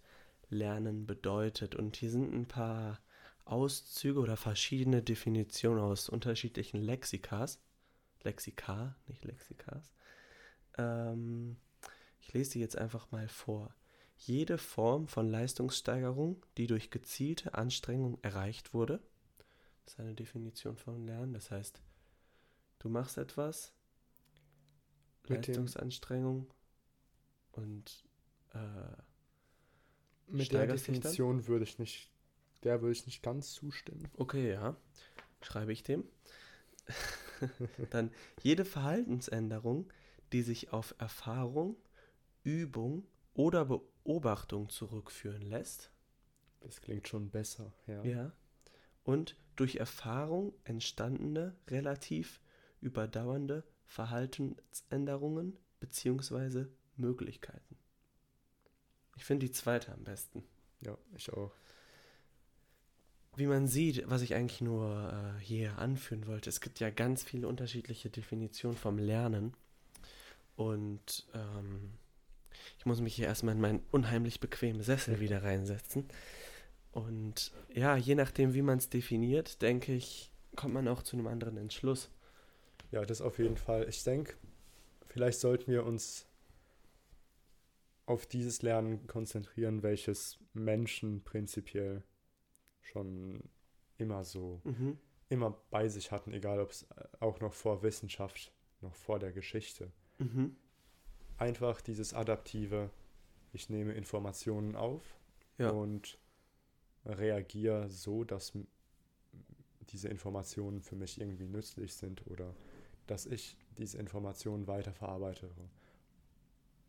Lernen bedeutet. Und hier sind ein paar Auszüge oder verschiedene Definitionen aus unterschiedlichen Lexikas. Lexika, nicht Lexikas. Ähm, Ich lese sie jetzt einfach mal vor. Jede Form von Leistungssteigerung, die durch gezielte Anstrengung erreicht wurde, das ist eine Definition von Lernen, das heißt, du machst etwas, mit Leistungsanstrengung dem, und äh, mit der Definition würde ich nicht, der würde ich nicht ganz zustimmen. Okay, ja, schreibe ich dem. Dann jede Verhaltensänderung, die sich auf Erfahrung, Übung oder Beobachtung zurückführen lässt. Das klingt schon besser, ja. Ja. Und durch Erfahrung entstandene, relativ überdauernde Verhaltensänderungen bzw. Möglichkeiten. Ich finde die zweite am besten. Ja, ich auch. Wie man sieht, was ich eigentlich nur äh, hier anführen wollte, es gibt ja ganz viele unterschiedliche Definitionen vom Lernen. Und ähm, ich muss mich hier erstmal in meinen unheimlich bequemen Sessel wieder reinsetzen. Und ja, je nachdem, wie man es definiert, denke ich, kommt man auch zu einem anderen Entschluss. Ja, das auf jeden Fall. Ich denke, vielleicht sollten wir uns auf dieses Lernen konzentrieren, welches Menschen prinzipiell schon immer so, mhm. immer bei sich hatten, egal ob es auch noch vor Wissenschaft, noch vor der Geschichte. Mhm. Einfach dieses adaptive, ich nehme Informationen auf ja. und reagiere so, dass diese Informationen für mich irgendwie nützlich sind oder dass ich diese Informationen weiterverarbeite,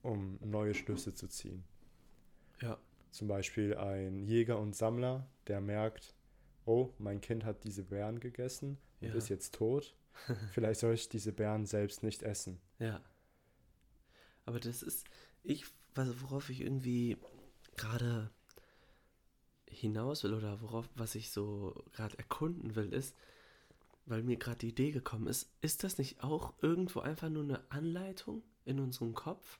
um neue Schlüsse zu ziehen. Ja. Zum Beispiel ein Jäger und Sammler, der merkt, oh, mein Kind hat diese Beeren gegessen und ja. ist jetzt tot. Vielleicht soll ich diese Beeren selbst nicht essen. Ja. Aber das ist, ich, worauf ich irgendwie gerade hinaus will oder worauf, was ich so gerade erkunden will, ist, weil mir gerade die Idee gekommen ist, ist das nicht auch irgendwo einfach nur eine Anleitung in unserem Kopf?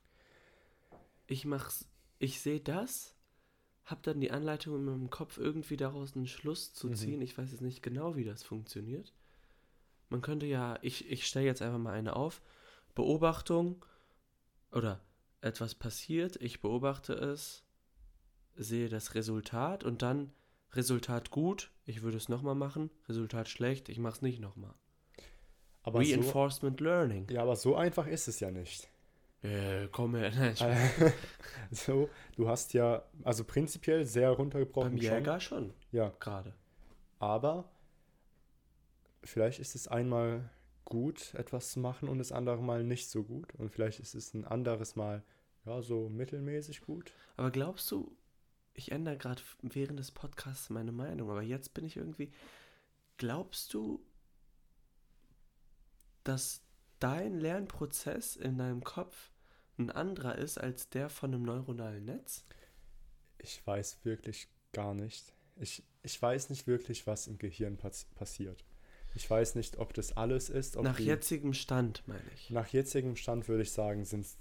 Ich mach's, ich sehe das, hab dann die Anleitung in meinem Kopf irgendwie daraus einen Schluss zu ziehen. Mhm. Ich weiß jetzt nicht genau, wie das funktioniert. Man könnte ja, ich, ich stelle jetzt einfach mal eine auf, Beobachtung oder etwas passiert, ich beobachte es, sehe das Resultat und dann Resultat gut, ich würde es nochmal machen, Resultat schlecht, ich mache es nicht nochmal. Reinforcement so, Learning. Ja, aber so einfach ist es ja nicht. Äh, komm her. Nein, so, du hast ja, also prinzipiell sehr runtergebrochen. Beim Jäger schon. schon. Ja. Gerade. Aber vielleicht ist es einmal gut, etwas zu machen und das andere Mal nicht so gut. Und vielleicht ist es ein anderes Mal, ja, so mittelmäßig gut. Aber glaubst du, ich ändere gerade während des Podcasts meine Meinung, aber jetzt bin ich irgendwie, glaubst du, dass dein Lernprozess in deinem Kopf ein anderer ist als der von einem neuronalen Netz? Ich weiß wirklich gar nicht. Ich, ich weiß nicht wirklich, was im Gehirn pass- passiert. Ich weiß nicht, ob das alles ist. Ob nach die, jetzigem Stand, meine ich. Nach jetzigem Stand würde ich sagen, sind es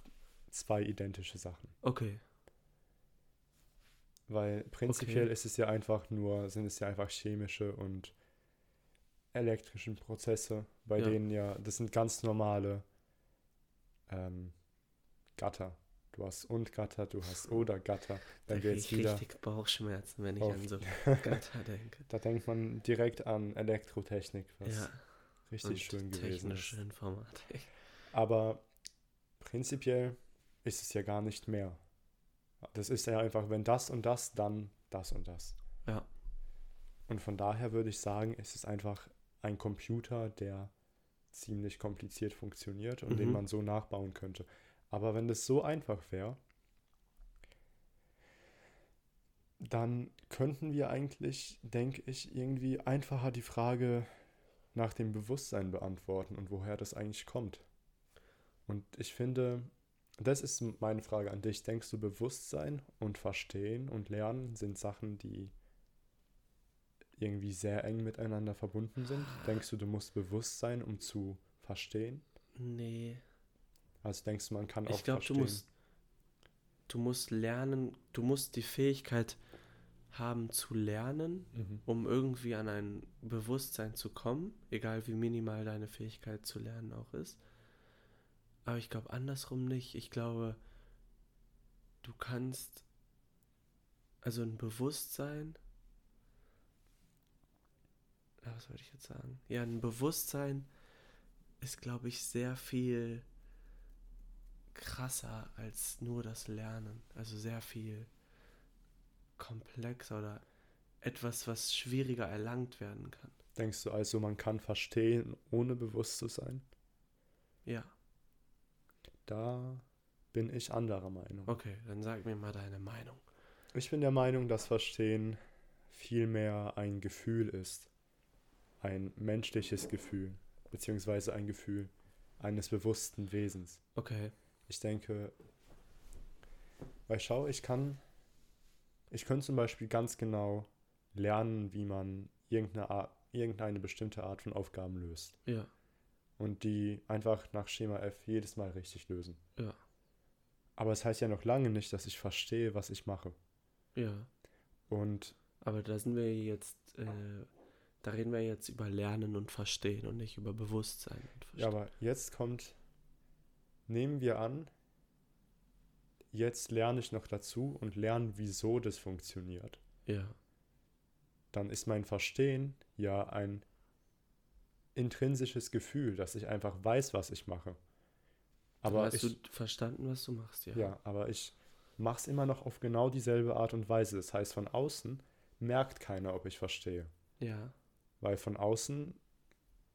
zwei identische Sachen. Okay. Weil prinzipiell okay. ist es ja einfach nur, sind es ja einfach chemische und elektrische Prozesse, bei ja. denen ja, das sind ganz normale ähm, Gatter. Du hast und Gatter, du hast oder Gatter. Wenn da wir jetzt ich wieder richtig Bauchschmerzen, wenn ich auf, an so Gatter denke. Da denkt man direkt an Elektrotechnik, was ja. richtig und schön gewesen ist. Technische Informatik. Aber prinzipiell ist es ja gar nicht mehr. Das ist ja einfach, wenn das und das, dann das und das. Ja. Und von daher würde ich sagen, es ist einfach ein Computer, der ziemlich kompliziert funktioniert und mhm. den man so nachbauen könnte. Aber wenn das so einfach wäre, dann könnten wir eigentlich, denke ich, irgendwie einfacher die Frage nach dem Bewusstsein beantworten und woher das eigentlich kommt. Und ich finde, das ist meine Frage an dich. Denkst du, Bewusstsein und Verstehen und Lernen sind Sachen, die irgendwie sehr eng miteinander verbunden sind? Denkst du, du musst bewusst sein, um zu verstehen? Nee. Also denkst du, man kann auch ich glaub, verstehen? Ich glaube, du musst lernen, du musst die Fähigkeit haben zu lernen, mhm. um irgendwie an ein Bewusstsein zu kommen, egal wie minimal deine Fähigkeit zu lernen auch ist. Aber ich glaube andersrum nicht. Ich glaube, du kannst, also ein Bewusstsein, was würde ich jetzt sagen? Ja, ein Bewusstsein ist, glaube ich, sehr viel krasser als nur das Lernen. Also sehr viel komplexer oder etwas, was schwieriger erlangt werden kann. Denkst du also, man kann verstehen, ohne bewusst zu sein? Ja. Da bin ich anderer Meinung. Okay, dann sag mir mal deine Meinung. Ich bin der Meinung, dass Verstehen vielmehr ein Gefühl ist. Ein menschliches Gefühl, beziehungsweise ein Gefühl eines bewussten Wesens. Okay. Ich denke, weil schau, ich kann, ich könnte zum Beispiel ganz genau lernen, wie man irgendeine, Art, irgendeine bestimmte Art von Aufgaben löst. Ja. Und die einfach nach Schema F jedes Mal richtig lösen. Ja. Aber es heißt ja noch lange nicht, dass ich verstehe, was ich mache. Ja. Und... Aber da sind wir jetzt... Äh Da reden wir jetzt über Lernen und Verstehen und nicht über Bewusstsein und Verstehen. Ja, aber jetzt kommt, nehmen wir an, jetzt lerne ich noch dazu und lerne, wieso das funktioniert. Ja. Dann ist mein Verstehen ja ein intrinsisches Gefühl, dass ich einfach weiß, was ich mache. Aber hast ich, du verstanden, was du machst, ja. Ja, aber ich mache es immer noch auf genau dieselbe Art und Weise. Das heißt, von außen merkt keiner, ob ich verstehe. Ja. Weil von außen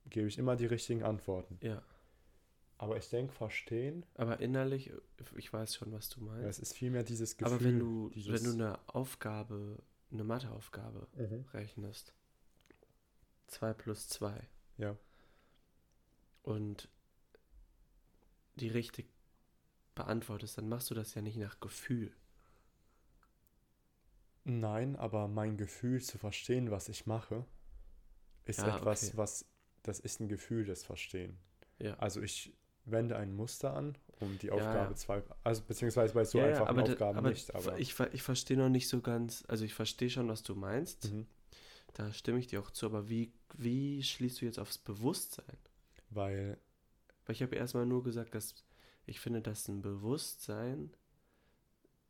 gebe ich immer die richtigen Antworten. Ja. Aber ich denke, verstehen... Aber innerlich, ich weiß schon, was du meinst. Ja, es ist vielmehr dieses Gefühl... Aber wenn du, dieses... wenn du eine Aufgabe, eine Matheaufgabe mhm. rechnest, zwei plus zwei, ja. Und die richtig beantwortest, dann machst du das ja nicht nach Gefühl. Nein, aber mein Gefühl zu verstehen, was ich mache, ist ja, etwas, okay. was, das ist ein Gefühl, das Verstehen. Ja. Also ich wende ein Muster an, um die Aufgabe ja, ja. zwei, also beziehungsweise bei so ja, einfachen aber Aufgaben da, aber nicht. Aber ich, ich verstehe noch nicht so ganz, also ich verstehe schon, was du meinst, mhm. da stimme ich dir auch zu, aber wie, wie schließt du jetzt aufs Bewusstsein? Weil, Weil ich habe erstmal nur gesagt, dass ich finde, dass ein Bewusstsein...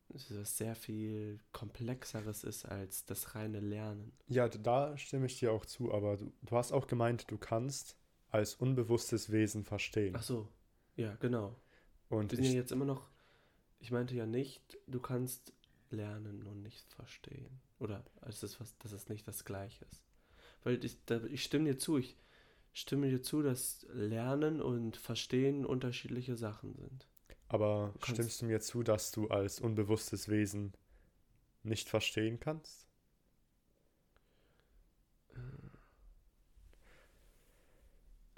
was sehr viel Komplexeres ist als das reine Lernen. Ja, da stimme ich dir auch zu, aber du, du hast auch gemeint, du kannst als unbewusstes Wesen verstehen. Ach so, ja, genau. Und Wir sind ich, ja jetzt immer noch, ich meinte ja nicht, du kannst lernen und nicht verstehen. Oder als das, was, dass es nicht das Gleiche ist. Weil ich, da, ich stimme dir zu, ich stimme dir zu, dass Lernen und Verstehen unterschiedliche Sachen sind. Aber kannst stimmst du mir zu, dass du als unbewusstes Wesen nicht verstehen kannst?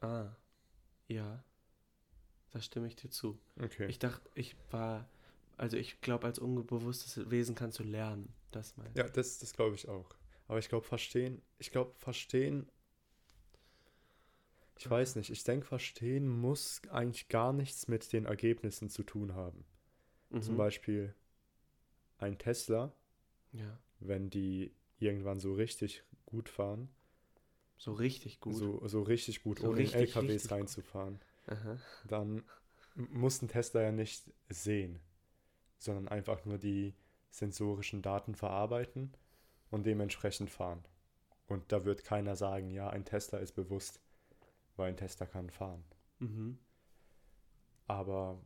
Ah, ja. Da stimme ich dir zu. Okay. Ich dachte, ich war, also ich glaube, als unbewusstes Wesen kannst du lernen. Das meinst du? Ja, das, das glaube ich auch. Aber ich glaube, verstehen, ich glaube, verstehen, Ich weiß nicht, ich denke, verstehen muss eigentlich gar nichts mit den Ergebnissen zu tun haben. Mhm. Zum Beispiel ein Tesla, ja. wenn die irgendwann so richtig gut fahren. So richtig gut? So, so richtig gut, so ohne richtig, in L K Ws reinzufahren. Aha. Dann muss ein Tesla ja nicht sehen, sondern einfach nur die sensorischen Daten verarbeiten und dementsprechend fahren. Und da wird keiner sagen, ja, ein Tesla ist bewusst. Weil ein Tesla kann fahren. Mhm. Aber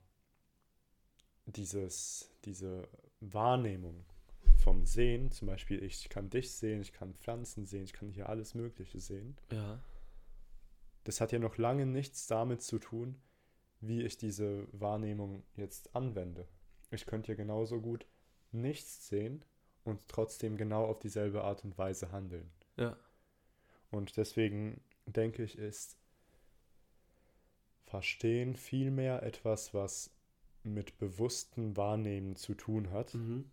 dieses, diese Wahrnehmung vom Sehen, zum Beispiel ich kann dich sehen, ich kann Pflanzen sehen, ich kann hier alles Mögliche sehen. Ja. Das hat ja noch lange nichts damit zu tun, wie ich diese Wahrnehmung jetzt anwende. Ich könnte ja genauso gut nichts sehen und trotzdem genau auf dieselbe Art und Weise handeln. Ja. Und deswegen denke ich, ist Verstehen vielmehr etwas, was mit bewusstem Wahrnehmen zu tun hat. Mhm.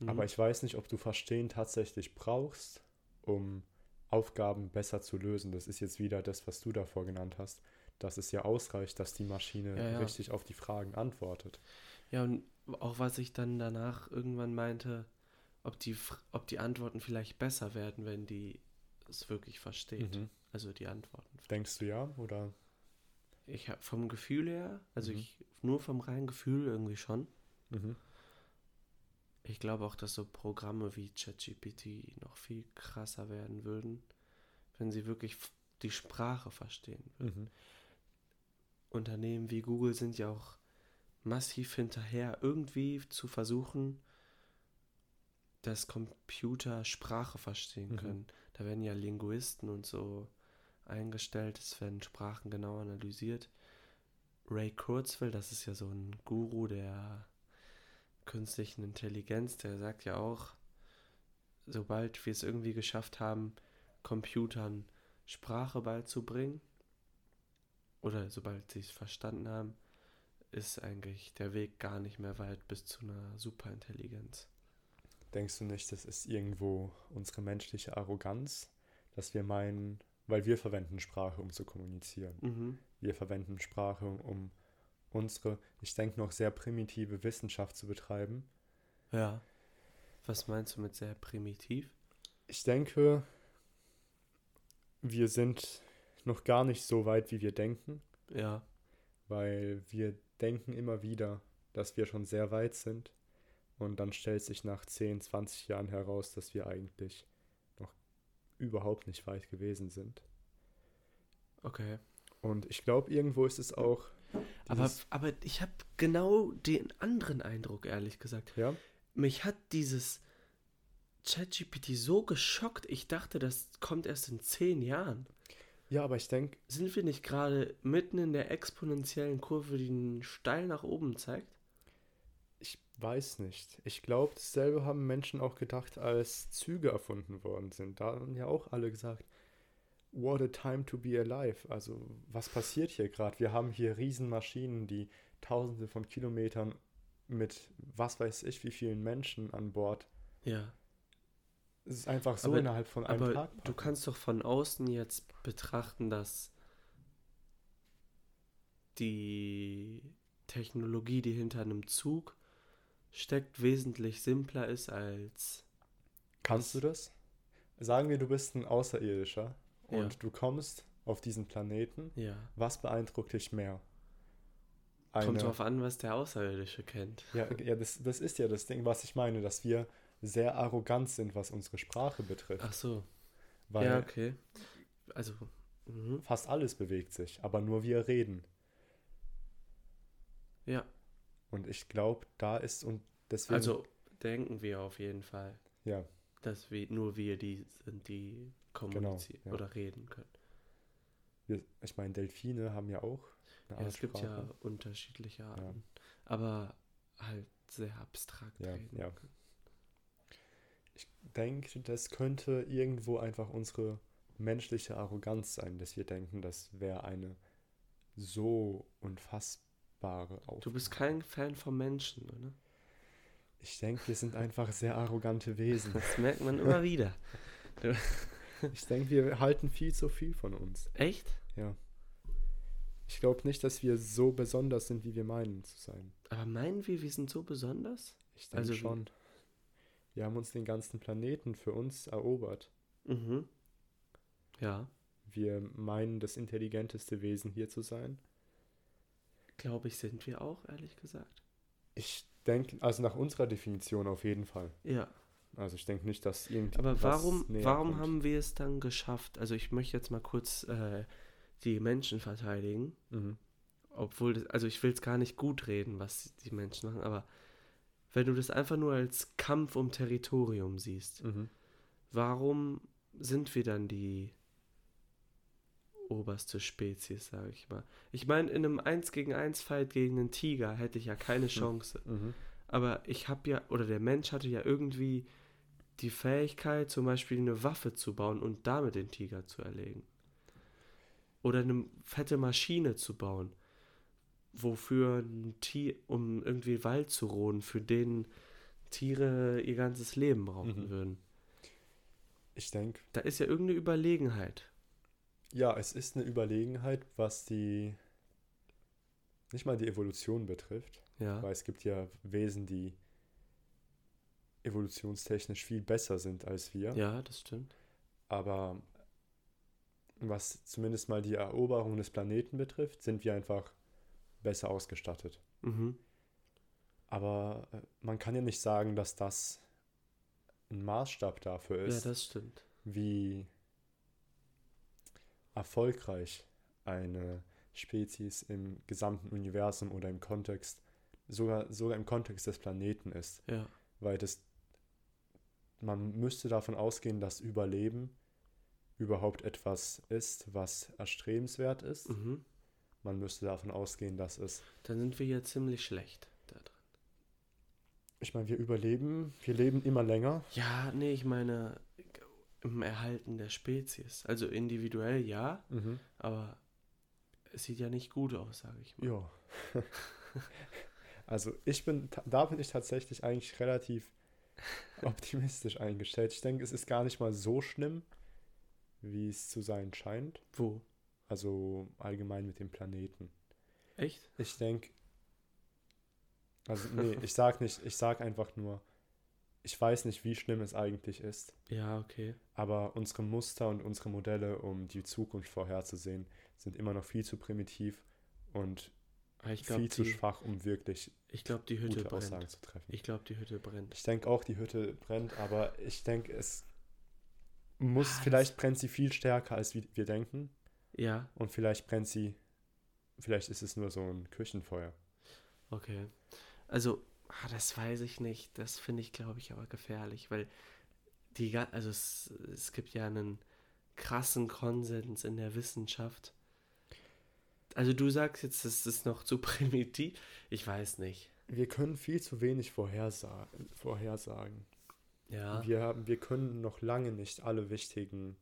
Mhm. Aber ich weiß nicht, ob du Verstehen tatsächlich brauchst, um Aufgaben besser zu lösen. Das ist jetzt wieder das, was du davor genannt hast, dass es ja ausreicht, dass die Maschine ja, ja. richtig auf die Fragen antwortet. Ja, und auch was ich dann danach irgendwann meinte, ob die, ob die Antworten vielleicht besser werden, wenn die es wirklich versteht. Mhm. Also die Antworten. Denkst du ja, oder... Ich habe vom Gefühl her, also mhm. ich nur vom reinen Gefühl irgendwie schon. Mhm. Ich glaube auch, dass so Programme wie ChatGPT noch viel krasser werden würden, wenn sie wirklich die Sprache verstehen würden. Mhm. Unternehmen wie Google sind ja auch massiv hinterher, irgendwie zu versuchen, dass Computer Sprache verstehen können. Mhm. Da werden ja Linguisten und so eingestellt, es werden Sprachen genau analysiert. Ray Kurzweil, das ist ja so ein Guru der künstlichen Intelligenz, der sagt ja auch, sobald wir es irgendwie geschafft haben, Computern Sprache beizubringen, oder sobald sie es verstanden haben, ist eigentlich der Weg gar nicht mehr weit bis zu einer Superintelligenz. Denkst du nicht, das ist irgendwo unsere menschliche Arroganz, dass wir meinen, weil wir verwenden Sprache, um zu kommunizieren. Mhm. Wir verwenden Sprache, um unsere, ich denke, noch sehr primitive Wissenschaft zu betreiben. Ja. Was meinst du mit sehr primitiv? Ich denke, wir sind noch gar nicht so weit, wie wir denken. Ja. Weil wir denken immer wieder, dass wir schon sehr weit sind. Und dann stellt sich nach zehn, zwanzig Jahren heraus, dass wir eigentlich noch überhaupt nicht weit gewesen sind. Okay. Und ich glaube, irgendwo ist es auch... Aber, aber ich habe genau den anderen Eindruck, ehrlich gesagt. Ja? Mich hat dieses ChatGPT so geschockt. Ich dachte, das kommt erst in zehn Jahren. Ja, aber ich denke... Sind wir nicht gerade mitten in der exponentiellen Kurve, die einen steil nach oben zeigt? Ich weiß nicht. Ich glaube, dasselbe haben Menschen auch gedacht, als Züge erfunden worden sind. Da haben ja auch alle gesagt, what a time to be alive. Also, was passiert hier gerade? Wir haben hier Riesenmaschinen, die tausende von Kilometern mit was weiß ich wie vielen Menschen an Bord. Ja. Es ist einfach so, aber innerhalb von einem aber Tag packen. Du kannst doch von außen jetzt betrachten, dass die Technologie, die hinter einem Zug steckt, wesentlich simpler ist als... Kannst du das? Sagen wir, du bist ein Außerirdischer und ja. du kommst auf diesen Planeten. Ja. Was beeindruckt dich mehr? Eine... Kommt drauf an, was der Außerirdische kennt. Ja, ja das, das ist ja das Ding, was ich meine, dass wir sehr arrogant sind, was unsere Sprache betrifft. Ach so. Weil ja, okay. Also mh. fast alles bewegt sich, aber nur wir reden. Ja. Und ich glaube, da ist und deswegen... Also denken wir auf jeden Fall. Ja. Dass wir, nur wir die sind, die kommunizieren genau, ja. oder reden können. Wir, ich meine, Delfine haben ja auch eine Art ja, es Sprache. Gibt ja unterschiedliche Arten. Ja. Aber halt sehr abstrakt ja, reden ja. können. Ich denke, das könnte irgendwo einfach unsere menschliche Arroganz sein, dass wir denken, das wäre eine so unfassbare Aufgabe. Du bist kein Fan von Menschen, oder? Ich denke, wir sind einfach sehr arrogante Wesen. Das merkt man immer wieder. Ich denke, wir halten viel zu viel von uns. Echt? Ja. Ich glaube nicht, dass wir so besonders sind, wie wir meinen zu sein. Aber meinen wir, wir sind so besonders? Ich denke also schon. Wie? Wir haben uns den ganzen Planeten für uns erobert. Mhm. Ja. Wir meinen, das intelligenteste Wesen hier zu sein. Glaube ich, sind wir auch, ehrlich gesagt. Ich denke, also nach unserer Definition auf jeden Fall. Ja. Also ich denke nicht, dass irgendwie. Aber warum, warum haben wir es dann geschafft? Also ich möchte jetzt mal kurz äh, die Menschen verteidigen. Mhm. Obwohl, das, also ich will es gar nicht gut reden, was die Menschen machen, aber... Wenn du das einfach nur als Kampf um Territorium siehst, mhm. warum sind wir dann die oberste Spezies, sage ich mal? Ich meine, in einem eins gegen eins Fight gegen einen Tiger hätte ich ja keine Chance. Mhm. Aber ich habe ja, oder der Mensch hatte ja irgendwie die Fähigkeit, zum Beispiel eine Waffe zu bauen und damit den Tiger zu erlegen. Oder eine fette Maschine zu bauen. Wofür ein Tier, um irgendwie Wald zu roden, für den Tiere ihr ganzes Leben brauchen mhm. würden. Ich denke... Da ist ja irgendeine Überlegenheit. Ja, es ist eine Überlegenheit, was die... nicht mal die Evolution betrifft. Ja. Weil es gibt ja Wesen, die evolutionstechnisch viel besser sind als wir. Ja, das stimmt. Aber was zumindest mal die Eroberung des Planeten betrifft, sind wir einfach... besser ausgestattet. Mhm. Aber man kann ja nicht sagen, dass das ein Maßstab dafür ist, ja, das stimmt, wie erfolgreich eine Spezies im gesamten Universum oder im Kontext, sogar, sogar im Kontext des Planeten ist. Ja. Weil das, man müsste davon ausgehen, dass Überleben überhaupt etwas ist, was erstrebenswert ist. Mhm. Man müsste davon ausgehen, dass es... Dann sind wir ja ziemlich schlecht da drin. Ich meine, wir überleben, wir leben immer länger. Ja, nee, ich meine, im Erhalten der Spezies. Also individuell ja, mhm. aber es sieht ja nicht gut aus, sage ich mal. Ja. Also ich bin, da bin ich tatsächlich eigentlich relativ optimistisch eingestellt. Ich denke, es ist gar nicht mal so schlimm, wie es zu sein scheint. Wo? Also allgemein mit dem Planeten. Echt? Ich denke, also nee, ich sag nicht, ich sag einfach nur, ich weiß nicht, wie schlimm es eigentlich ist. Ja, okay. Aber unsere Muster und unsere Modelle, um die Zukunft vorherzusehen, sind immer noch viel zu primitiv und ich glaub, viel die, zu schwach, um wirklich ich glaub, die Hütte gute brennt. Aussagen zu treffen. Ich glaube, die Hütte brennt. Ich denke auch, die Hütte brennt, aber ich denke, es muss, ah, vielleicht brennt sie viel stärker, als wir denken. Ja. Und vielleicht brennt sie, vielleicht ist es nur so ein Küchenfeuer. Okay. Also, ah, das weiß ich nicht. Das finde ich, glaube ich, aber gefährlich, weil die, also es, es gibt ja einen krassen Konsens in der Wissenschaft. Also du sagst jetzt, das ist noch zu primitiv. Ich weiß nicht. Wir können viel zu wenig vorhersa- vorhersagen. Ja. Wir haben, wir können noch lange nicht alle wichtigen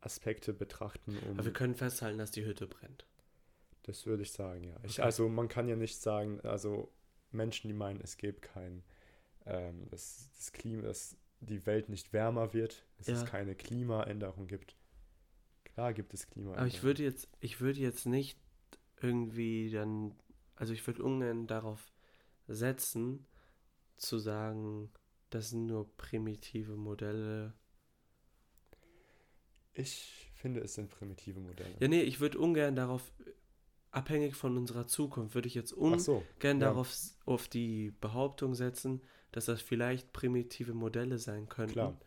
Aspekte betrachten. Um Aber wir können festhalten, dass die Hütte brennt. Das würde ich sagen, ja. Ich, okay. Also man kann ja nicht sagen, also Menschen, die meinen, es gäbe kein, ähm, das, das Klima, dass die Welt nicht wärmer wird, dass ja. es keine Klimaänderung gibt. Klar gibt es Klimaänderung. Aber ich würde jetzt, ich würde jetzt nicht irgendwie dann, also ich würde ungern darauf setzen, zu sagen, das sind nur primitive Modelle. Ich finde, es sind primitive Modelle. Ja, nee, ich würde ungern darauf, abhängig von unserer Zukunft, würde ich jetzt ungern so, ja. darauf auf die Behauptung setzen, dass das vielleicht primitive Modelle sein könnten. Klar.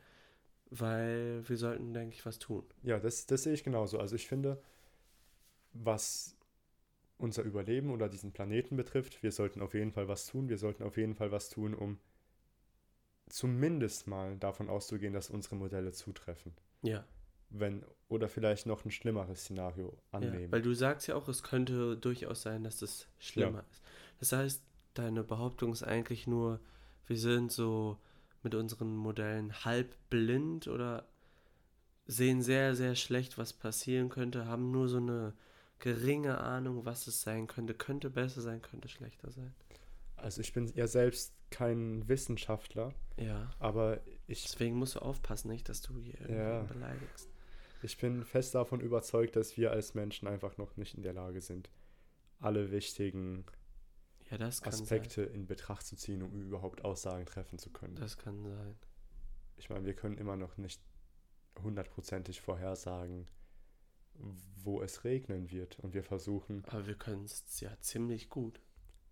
Weil wir sollten, denke ich, was tun. Ja, das, das sehe ich genauso. Also ich finde, was unser Überleben oder diesen Planeten betrifft, wir sollten auf jeden Fall was tun. Wir sollten auf jeden Fall was tun, um zumindest mal davon auszugehen, dass unsere Modelle zutreffen. Ja. Wenn, oder vielleicht noch ein schlimmeres Szenario annehmen. Ja, weil du sagst ja auch, es könnte durchaus sein, dass das schlimmer ja. ist. Das heißt, deine Behauptung ist eigentlich nur, wir sind so mit unseren Modellen halb blind oder sehen sehr, sehr schlecht, was passieren könnte, haben nur so eine geringe Ahnung, was es sein könnte. Könnte besser sein, könnte schlechter sein. Also ich bin ja selbst kein Wissenschaftler. Ja. Aber ich... Deswegen musst du aufpassen, nicht, dass du hier irgendwen ja. beleidigst. Ich bin fest davon überzeugt, dass wir als Menschen einfach noch nicht in der Lage sind, alle wichtigen ja, das kann Aspekte sein. in Betracht zu ziehen, um überhaupt Aussagen treffen zu können. Das kann sein. Ich meine, wir können immer noch nicht hundertprozentig vorhersagen, wo es regnen wird. Und wir versuchen... Aber wir können es ja ziemlich gut.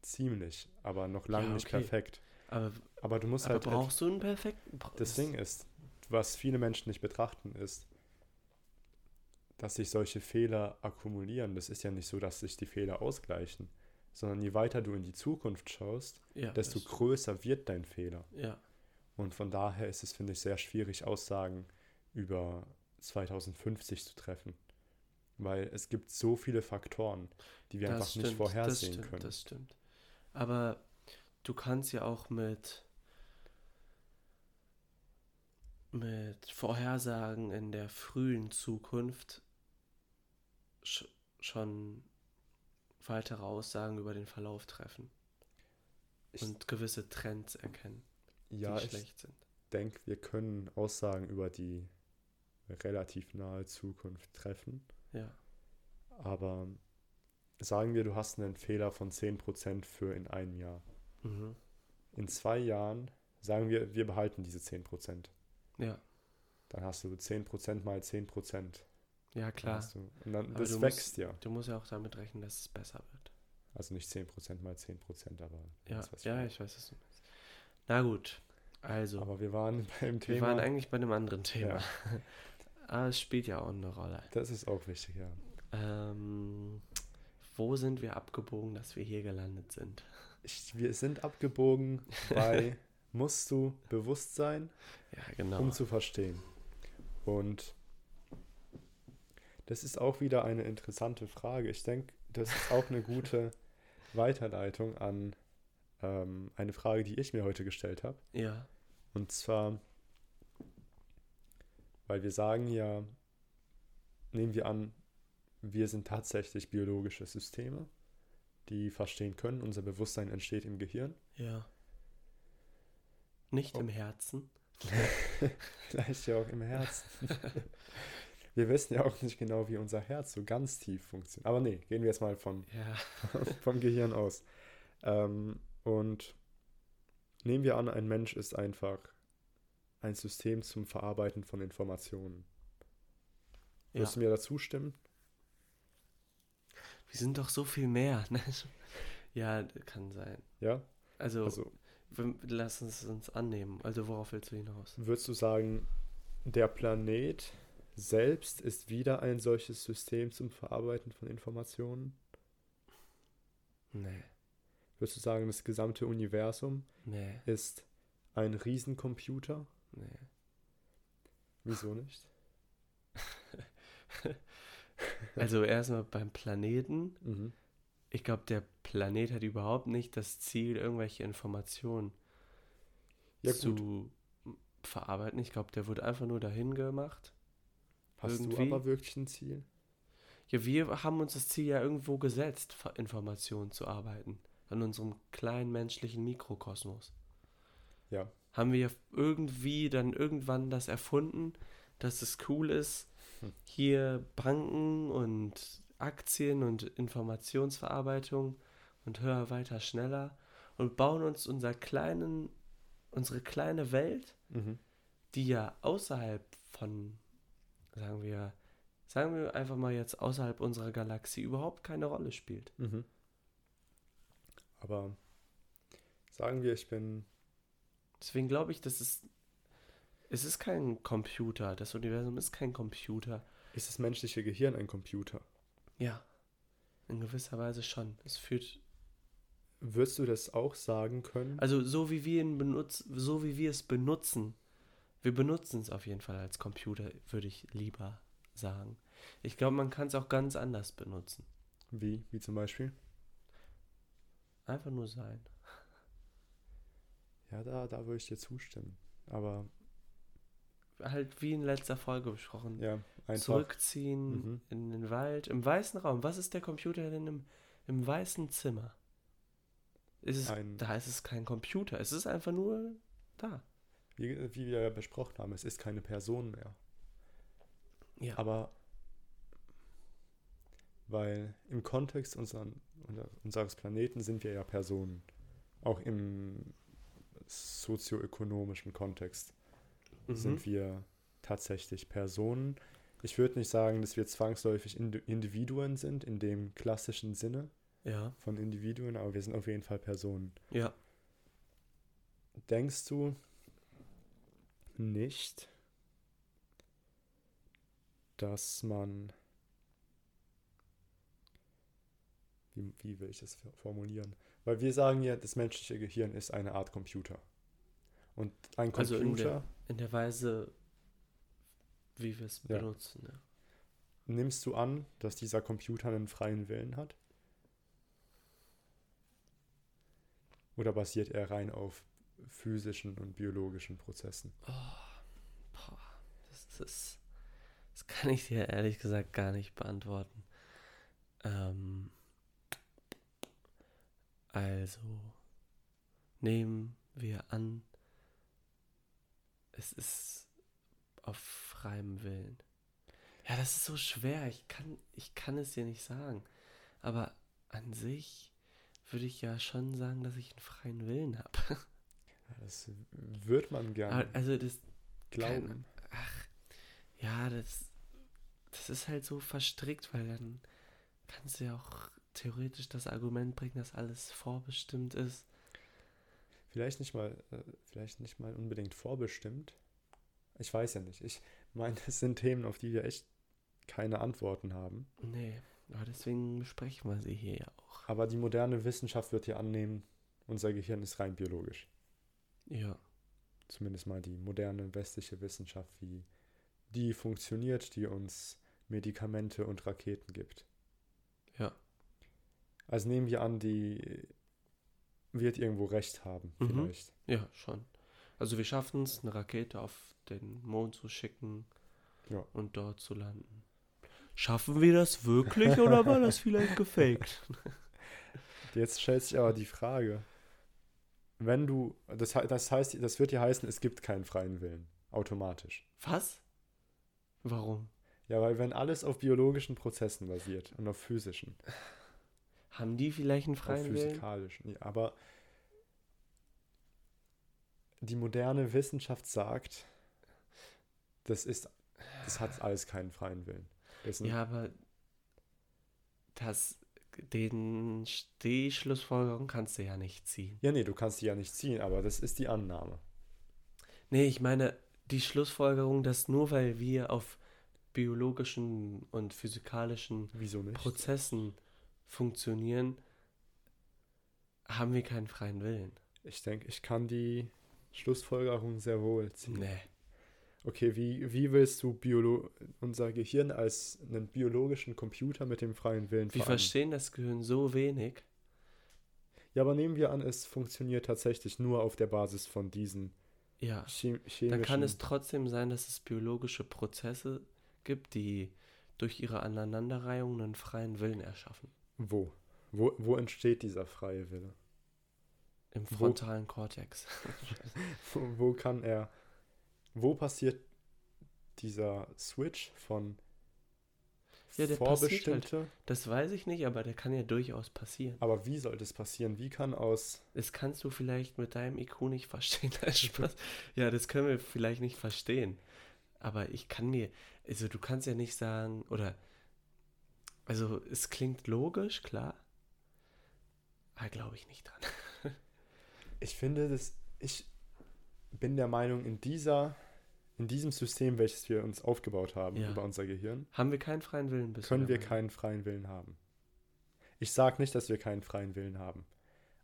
Ziemlich, aber noch lange ja, okay. nicht perfekt. Aber, aber du musst aber halt... brauchst halt, du einen perfekten... Das Ding ist, was viele Menschen nicht betrachten, ist, dass sich solche Fehler akkumulieren. Das ist ja nicht so, dass sich die Fehler ausgleichen, sondern je weiter du in die Zukunft schaust, ja, desto größer wird dein Fehler. Ja. Und von daher ist es, finde ich, sehr schwierig, Aussagen über zweitausendfünfzig zu treffen. Weil es gibt so viele Faktoren, die wir das einfach stimmt, nicht vorhersehen das stimmt, können. Das stimmt. Aber du kannst ja auch mit, mit Vorhersagen in der frühen Zukunft sch- schon weitere Aussagen über den Verlauf treffen ich und gewisse Trends erkennen, ja, die schlecht sind. Ich denke, wir können Aussagen über die relativ nahe Zukunft treffen. Ja. Aber sagen wir, du hast einen Fehler von zehn Prozent für in einem Jahr. Mhm. In zwei Jahren, sagen wir, wir behalten diese zehn Prozent. Ja. Dann hast du zehn Prozent mal zehn Prozent. Ja, klar. Dann hast du, und dann, das wächst musst, ja. Du musst ja auch damit rechnen, dass es besser wird. Also nicht zehn Prozent mal zehn Prozent, aber... Ja, das, was ja ich weiß, was du meinst. Na gut, also... Aber wir waren beim Thema... Wir waren eigentlich bei einem anderen Thema. Ja. Aber es spielt ja auch eine Rolle. Das ist auch wichtig, ja. Ähm, wo sind wir abgebogen, dass wir hier gelandet sind? Ich, wir sind abgebogen bei... musst du bewusst sein, ja, genau, um zu verstehen. Und das ist auch wieder eine interessante Frage. Ich denke, das ist auch eine gute Weiterleitung an ähm, eine Frage, die ich mir heute gestellt habe. Ja. Und zwar, weil wir sagen ja, nehmen wir an, wir sind tatsächlich biologische Systeme, die verstehen können. Unser Bewusstsein entsteht im Gehirn. Ja. Nicht oh. im Herzen. Vielleicht ja auch im Herzen. Wir wissen ja auch nicht genau, wie unser Herz so ganz tief funktioniert. Aber nee, gehen wir jetzt mal vom, ja. vom Gehirn aus. Ähm, und nehmen wir an, ein Mensch ist einfach ein System zum Verarbeiten von Informationen. Ja. Würdest du mir dazu stimmen? Wir sind doch so viel mehr. Ne? Ja, kann sein. Ja? Also... also lass uns uns annehmen. Also worauf willst du hinaus? Würdest du sagen, der Planet selbst ist wieder ein solches System zum Verarbeiten von Informationen? Nee. Würdest du sagen, das gesamte Universum nee. ist ein Riesencomputer? Nee. Wieso nicht? Also erstmal beim Planeten. Mhm. Ich glaube, der Planet hat überhaupt nicht das Ziel, irgendwelche Informationen ja, zu verarbeiten. Ich glaube, der wurde einfach nur dahin gemacht. Hast irgendwie. Du aber wirklich ein Ziel? Ja, wir haben uns das Ziel ja irgendwo gesetzt, Informationen zu arbeiten. An unserem kleinen menschlichen Mikrokosmos. Ja. Haben wir ja irgendwie dann irgendwann das erfunden, dass es cool ist, hm. hier Banken und... Aktien und Informationsverarbeitung und höher, weiter, schneller und bauen uns unser kleinen, unsere kleine Welt, mhm. die ja außerhalb von, sagen wir, sagen wir einfach mal jetzt außerhalb unserer Galaxie überhaupt keine Rolle spielt. Mhm. Aber sagen wir, ich bin... Deswegen glaube ich, das ist, es ist kein Computer, das Universum ist kein Computer. Ist das menschliche Gehirn ein Computer? Ja, in gewisser Weise schon. Es führt... Würdest du das auch sagen können? Also so wie wir ihn benutzen, so wie wir es benutzen, wir benutzen es auf jeden Fall als Computer, würde ich lieber sagen. Ich glaube, man kann es auch ganz anders benutzen. Wie? Wie zum Beispiel? Einfach nur sein. Ja, da, da würde ich dir zustimmen. Aber... halt wie in letzter Folge besprochen. Ja, einfach. Zurückziehen mhm. in den Wald, im weißen Raum. Was ist der Computer denn im, im weißen Zimmer? Ist es, ein, da ist es kein Computer, es ist einfach nur da. Wie, wie wir besprochen haben, es ist keine Person mehr. Ja. Aber weil im Kontext unseren, unseres Planeten sind wir ja Personen. Auch im sozioökonomischen Kontext. Sind mhm. wir tatsächlich Personen. Ich würde nicht sagen, dass wir zwangsläufig Individuen sind, in dem klassischen Sinne ja. von Individuen, aber wir sind auf jeden Fall Personen. Ja. Denkst du nicht, dass man... Wie, wie will ich das formulieren? Weil wir sagen ja, das menschliche Gehirn ist eine Art Computer. Und ein Computer... Also in der, in der Weise, wie wir es ja. benutzen. Ja. Nimmst du an, dass dieser Computer einen freien Willen hat? Oder basiert er rein auf physischen und biologischen Prozessen? Oh, boah, das, das, das kann ich dir ehrlich gesagt gar nicht beantworten. Ähm, also, nehmen wir an, es ist auf freiem Willen. Ja, das ist so schwer. Ich kann, ich kann es dir nicht sagen. Aber an sich würde ich ja schon sagen, dass ich einen freien Willen habe. Das würde man gerne also das glauben. Kann, ach, ja, das, das ist halt so verstrickt, weil dann kannst du ja auch theoretisch das Argument bringen, dass alles vorbestimmt ist. Vielleicht nicht mal, vielleicht nicht mal unbedingt vorbestimmt. Ich weiß ja nicht. Ich meine, das sind Themen, auf die wir echt keine Antworten haben. Nee, aber deswegen besprechen wir sie hier ja auch. Aber die moderne Wissenschaft wird hier annehmen, unser Gehirn ist rein biologisch. Ja. Zumindest mal die moderne westliche Wissenschaft, wie die funktioniert, die uns Medikamente und Raketen gibt. Ja. Also nehmen wir an, die wird irgendwo recht haben, mhm. vielleicht. Ja, schon. Also wir schaffen es, eine Rakete auf den Mond zu schicken ja. und dort zu landen. Schaffen wir das wirklich oder war das vielleicht gefaked? Jetzt stellt sich aber die Frage, wenn du, das, das heißt, das wird ja heißen, es gibt keinen freien Willen, automatisch. Was? Warum? Ja, weil wenn alles auf biologischen Prozessen basiert und auf physischen. Haben die vielleicht einen freien Willen? Auf physikalischen, ja, aber die moderne Wissenschaft sagt, das ist, das hat alles keinen freien Willen. Ja, aber das, den, die Schlussfolgerung kannst du ja nicht ziehen. Ja, nee, du kannst die ja nicht ziehen, aber das ist die Annahme. Nee, ich meine, die Schlussfolgerung, dass nur weil wir auf biologischen und physikalischen Prozessen funktionieren, haben wir keinen freien Willen. Ich denke, ich kann die Schlussfolgerung sehr wohl ziehen. Nee. Okay, wie, wie willst du Biolo- unser Gehirn als einen biologischen Computer mit dem freien Willen vereinen? Wir verstehen das Gehirn so wenig. Ja, aber nehmen wir an, es funktioniert tatsächlich nur auf der Basis von diesen ja. chem- chemischen... Dann kann es trotzdem sein, dass es biologische Prozesse gibt, die durch ihre Aneinanderreihung einen freien Willen erschaffen. Wo? Wo, wo entsteht dieser freie Wille? Im frontalen wo? Kortex. wo, wo kann er... Wo passiert dieser Switch von ja, der vorbestimmte? Halt. Das weiß ich nicht, aber der kann ja durchaus passieren. Aber wie soll das passieren? Wie kann aus... Das kannst du vielleicht mit deinem I Q nicht verstehen. Ja, das können wir vielleicht nicht verstehen. Aber ich kann mir... Also du kannst ja nicht sagen... Oder... Also es klingt logisch, klar. Aber glaube ich nicht dran. Ich finde, das... Ich... bin der Meinung, in dieser, in diesem System, welches wir uns aufgebaut haben ja. über unser Gehirn, haben wir keinen freien Willen. Bisher können wir keinen freien Willen haben. Ich sage nicht, dass wir keinen freien Willen haben,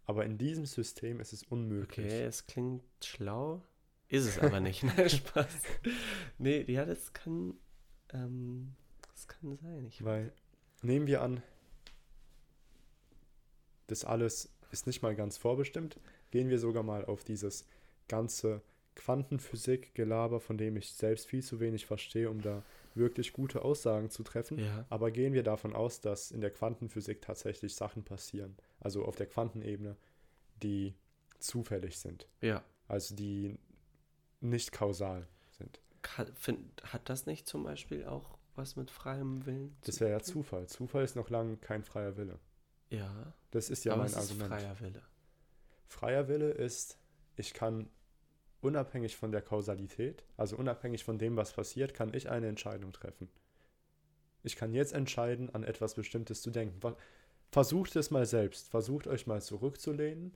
aber in diesem System ist es unmöglich. Okay, es klingt schlau, ist es aber nicht. Nein, Spaß. Nee, ja, das kann, ähm, das kann sein. Ich Weil, weiß. Nehmen wir an, das alles ist nicht mal ganz vorbestimmt, gehen wir sogar mal auf dieses ganze Quantenphysik-Gelaber, von dem ich selbst viel zu wenig verstehe, um da wirklich gute Aussagen zu treffen. Ja. Aber gehen wir davon aus, dass in der Quantenphysik tatsächlich Sachen passieren, also auf der Quantenebene, die zufällig sind. Ja. Also die nicht kausal sind. Hat, find, hat das nicht zum Beispiel auch was mit freiem Willen zu tun? Das wäre ja Zufall. Zufall ist noch lange kein freier Wille. Ja. Das ist ja mein Argument. Aber was ist freier Wille? Freier Wille ist... Ich kann unabhängig von der Kausalität, also unabhängig von dem, was passiert, kann ich eine Entscheidung treffen. Ich kann jetzt entscheiden, an etwas Bestimmtes zu denken. Versucht es mal selbst. Versucht euch mal zurückzulehnen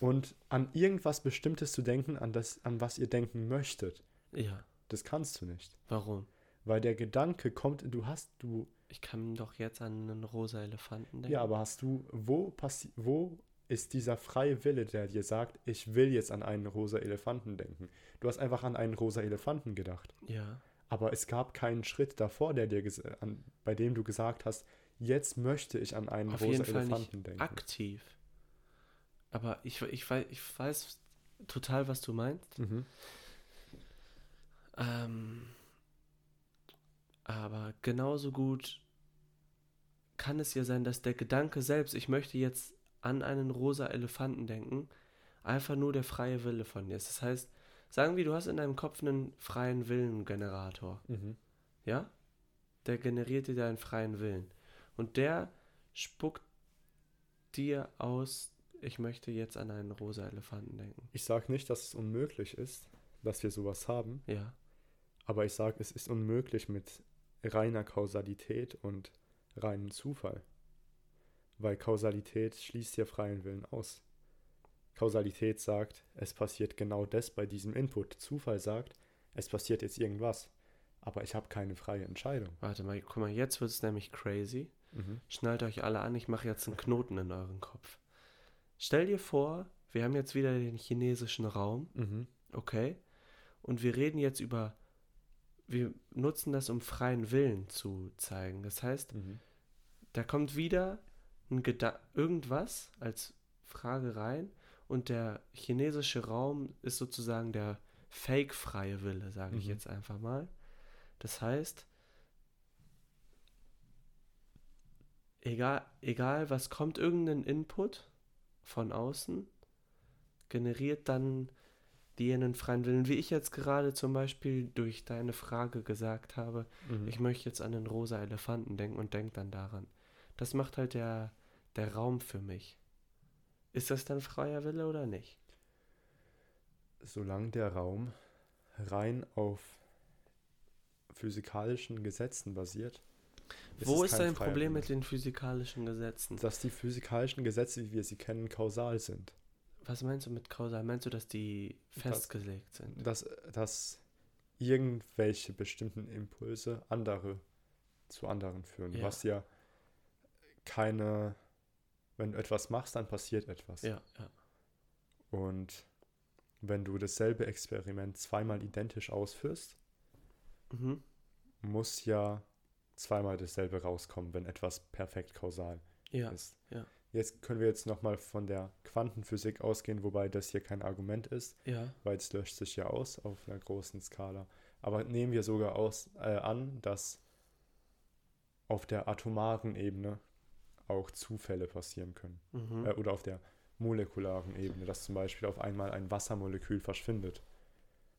und an irgendwas Bestimmtes zu denken, an das, an was ihr denken möchtet. Ja. Das kannst du nicht. Warum? Weil der Gedanke kommt, du hast, du... Ich kann doch jetzt an einen rosa Elefanten denken. Ja, aber hast du, wo passiert, wo... ist dieser freie Wille, der dir sagt, ich will jetzt an einen rosa Elefanten denken. Du hast einfach an einen rosa Elefanten gedacht. Ja. Aber es gab keinen Schritt davor, der dir ges- an, bei dem du gesagt hast, jetzt möchte ich an einen Auf rosa jeden Fall Elefanten nicht denken. Aktiv. Aber ich, ich, weiß, ich weiß total, was du meinst. Mhm. Ähm, aber genauso gut kann es ja sein, dass der Gedanke selbst, ich möchte jetzt an einen rosa Elefanten denken, einfach nur der freie Wille von dir. Das heißt, sagen wir, du hast in deinem Kopf einen freien Willengenerator. Mhm. Ja? Der generiert dir deinen freien Willen. Und der spuckt dir aus, ich möchte jetzt an einen rosa Elefanten denken. Ich sage nicht, dass es unmöglich ist, dass wir sowas haben. Ja. Aber ich sage, es ist unmöglich mit reiner Kausalität und reinem Zufall. weil Kausalität schließt hier freien Willen aus. Kausalität sagt, es passiert genau das bei diesem Input. Zufall sagt, es passiert jetzt irgendwas, aber ich habe keine freie Entscheidung. Warte mal, guck mal, jetzt wird es nämlich crazy. Mhm. Schnallt euch alle an, ich mache jetzt einen Knoten in euren Kopf. Stell dir vor, wir haben jetzt wieder den chinesischen Raum, mhm. okay? Und wir reden jetzt über, wir nutzen das, um freien Willen zu zeigen. Das heißt, mhm. da kommt wieder ein Geda- irgendwas als Frage rein und der chinesische Raum ist sozusagen der fake-freie Wille, sage ich mhm. jetzt einfach mal. Das heißt, egal, egal was kommt, irgendein Input von außen generiert dann denen freien Willen, wie ich jetzt gerade zum Beispiel durch deine Frage gesagt habe, mhm. ich möchte jetzt an den rosa Elefanten denken und denke dann daran. Das macht halt der, der Raum für mich. Ist das dann freier Wille oder nicht? Solange der Raum rein auf physikalischen Gesetzen basiert. Ist Wo ist dein Problem mit den physikalischen Gesetzen? Dass die physikalischen Gesetze, wie wir sie kennen, kausal sind. Was meinst du mit kausal? Meinst du, dass die festgelegt dass, sind? Dass, dass irgendwelche bestimmten Impulse andere zu anderen führen. Ja. Was ja keine... Wenn du etwas machst, dann passiert etwas. Ja, ja. Und wenn du dasselbe Experiment zweimal identisch ausführst, mhm. muss ja zweimal dasselbe rauskommen, wenn etwas perfekt kausal ja, ist. Ja. Jetzt können wir jetzt nochmal von der Quantenphysik ausgehen, wobei das hier kein Argument ist, ja. weil es löscht sich ja aus auf einer großen Skala. Aber nehmen wir sogar aus, äh, an, dass auf der atomaren Ebene auch Zufälle passieren können. Mhm. Äh, oder auf der molekularen Ebene, dass zum Beispiel auf einmal ein Wassermolekül verschwindet.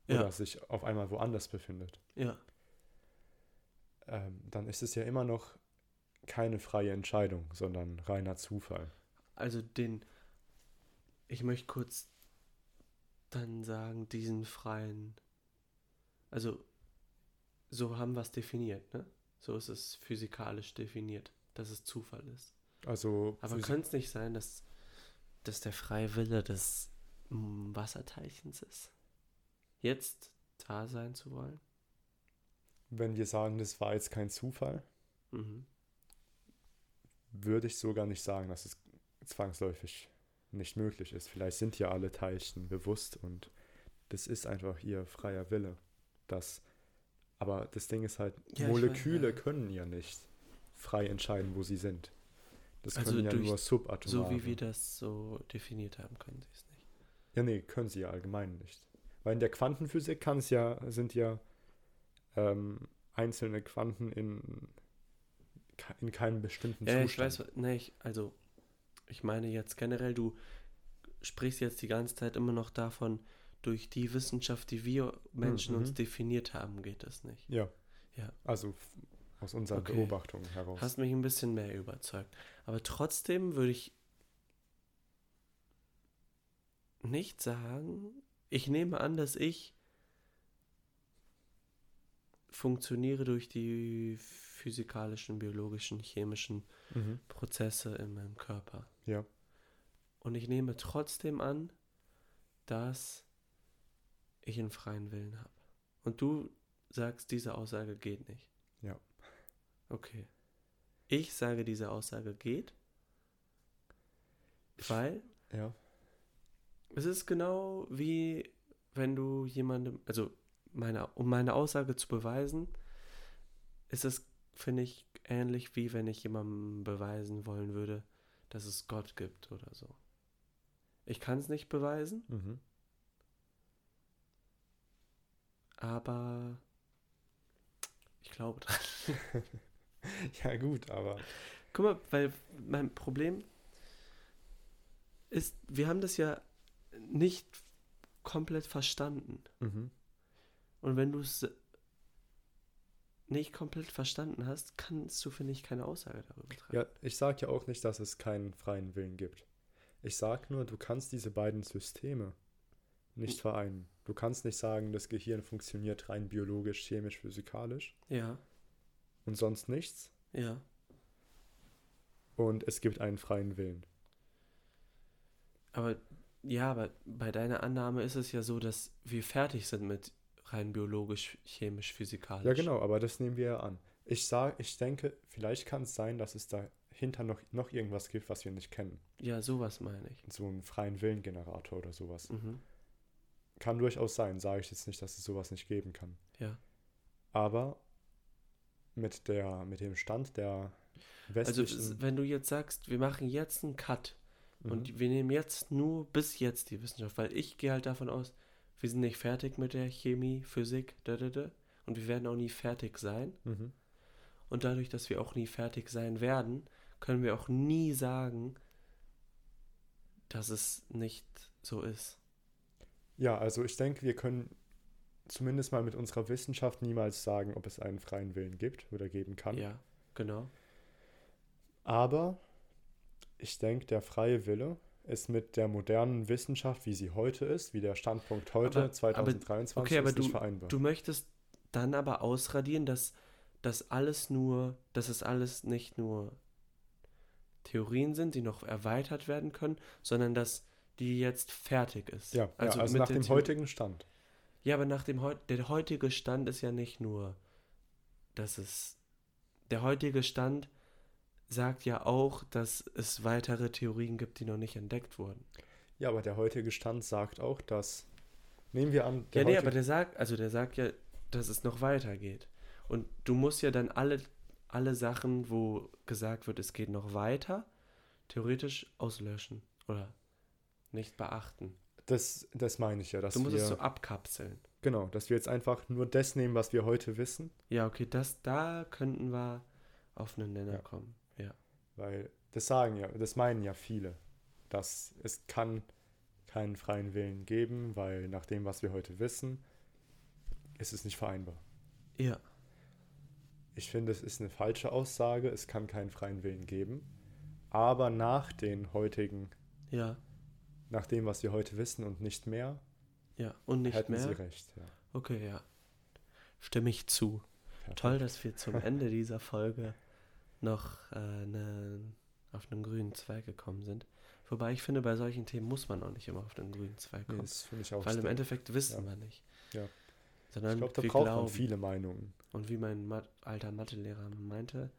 Ja. Oder sich auf einmal woanders befindet. Ja. Ähm, dann ist es ja immer noch keine freie Entscheidung, sondern reiner Zufall. Also den, ich möchte kurz dann sagen, diesen freien, also so haben wir es definiert, ne? So ist es physikalisch definiert, dass es Zufall ist. Also aber Physik- könnte es nicht sein, dass, dass der freie Wille des m, Wasserteilchens ist, jetzt da sein zu wollen? Wenn wir sagen, das war jetzt kein Zufall, mhm. würde ich sogar nicht sagen, dass es zwangsläufig nicht möglich ist. Vielleicht sind ja alle Teilchen bewusst und das ist einfach ihr freier Wille. Das, aber das Ding ist halt, ja, Moleküle ich weiß, ja. können ja nicht frei entscheiden, wo sie sind. Das also können ja durch, nur subatomare. So wie wir das so definiert haben, können sie es nicht. Ja, nee, können sie ja allgemein nicht. Weil in der Quantenphysik kann es ja, sind ja Ähm, einzelne Quanten in, in keinem bestimmten ja, Zustand. Ich weiß, nee, ich, also ich meine jetzt generell, du sprichst jetzt die ganze Zeit immer noch davon, durch die Wissenschaft, die wir Menschen mhm. uns definiert haben, geht das nicht. Ja, ja. also f- aus unseren okay. Beobachtungen heraus. Hast mich ein bisschen mehr überzeugt. Aber trotzdem würde ich nicht sagen, ich nehme an, dass ich funktioniere durch die physikalischen, biologischen, chemischen mhm. Prozesse in meinem Körper. Ja. Und ich nehme trotzdem an, dass ich einen freien Willen habe. Und du sagst, diese Aussage geht nicht. Ja. Okay. Ich sage, diese Aussage geht, weil ja. es ist genau wie, wenn du jemandem, also Meine, um meine Aussage zu beweisen, ist es, finde ich, ähnlich wie wenn ich jemandem beweisen wollen würde, dass es Gott gibt oder so. Ich kann es nicht beweisen, mhm. aber ich glaube dran. Ja gut, aber... Guck mal, weil mein Problem ist, wir haben das ja nicht komplett verstanden. Mhm. Und wenn du es nicht komplett verstanden hast, kannst du, finde ich, keine Aussage darüber treffen. Ja, ich sage ja auch nicht, dass es keinen freien Willen gibt. Ich sage nur, du kannst diese beiden Systeme nicht vereinen. Du kannst nicht sagen, das Gehirn funktioniert rein biologisch, chemisch, physikalisch. Ja. Und sonst nichts. Ja. und es gibt einen freien Willen. Aber ja, aber bei deiner Annahme ist es ja so, dass wir fertig sind mit rein biologisch, chemisch, physikalisch. Ja genau, aber das nehmen wir ja an. Ich sag, ich denke, vielleicht kann es sein, dass es dahinter noch, noch irgendwas gibt, was wir nicht kennen. Ja, sowas meine ich. So einen freien Willengenerator oder sowas. Mhm. Kann durchaus sein, sage ich jetzt nicht, dass es sowas nicht geben kann. Ja. Aber mit der mit dem Stand der westlichen... Also wenn du jetzt sagst, wir machen jetzt einen Cut mhm. und wir nehmen jetzt nur bis jetzt die Wissenschaft, weil ich gehe halt davon aus, wir sind nicht fertig mit der Chemie, Physik, da, da, da, und wir werden auch nie fertig sein. Mhm. Und dadurch, dass wir auch nie fertig sein werden, können wir auch nie sagen, dass es nicht so ist. Ja, also ich denke, wir können zumindest mal mit unserer Wissenschaft niemals sagen, ob es einen freien Willen gibt oder geben kann. Ja, genau. Aber ich denke, der freie Wille ist mit der modernen Wissenschaft, wie sie heute ist, wie der Standpunkt heute, aber, zwanzig dreiundzwanzig, aber, okay, aber ist du, nicht vereinbar. Du möchtest dann aber ausradieren, dass das alles nur, dass es alles nicht nur Theorien sind, die noch erweitert werden können, sondern dass die jetzt fertig ist. Ja, also, ja, also nach dem Theor- heutigen Stand. Ja, aber nach dem Heu- der heutige Stand ist ja nicht nur, dass es... Der heutige Stand sagt ja auch, dass es weitere Theorien gibt, die noch nicht entdeckt wurden. Ja, aber der heutige Stand sagt auch, dass... Nehmen wir an... Der ja, nee, heutige- aber der sagt, also der sagt ja, dass es noch weitergeht. Und du musst ja dann alle, alle Sachen, wo gesagt wird, es geht noch weiter, theoretisch auslöschen oder... nicht beachten. Das, das meine ich ja. Dass du musst wir, es so abkapseln. Genau, dass wir jetzt einfach nur das nehmen, was wir heute wissen. Ja, okay, das, da könnten wir auf einen Nenner ja. kommen. Ja. Weil das sagen ja, das meinen ja viele, dass es kann keinen freien Willen geben, weil nach dem, was wir heute wissen, ist es nicht vereinbar. Ja. Ich finde, es ist eine falsche Aussage, es kann keinen freien Willen geben, aber nach den heutigen ja. Nach dem, was wir heute wissen und nicht mehr, ja, und nicht hätten mehr? Sie recht. Ja. Okay, ja. Stimme ich zu. Perfekt. Toll, dass wir zum Ende dieser Folge noch äh, ne, auf einen grünen Zweig gekommen sind. Wobei ich finde, bei solchen Themen muss man auch nicht immer auf den grünen Zweig kommen. Nee, das finde ich auch. Weil stimmt. Im Endeffekt wissen ja. wir nicht. Ja. Sondern ich glaube, da braucht man viele Meinungen. Und wie mein Mat- alter Mathelehrer meinte,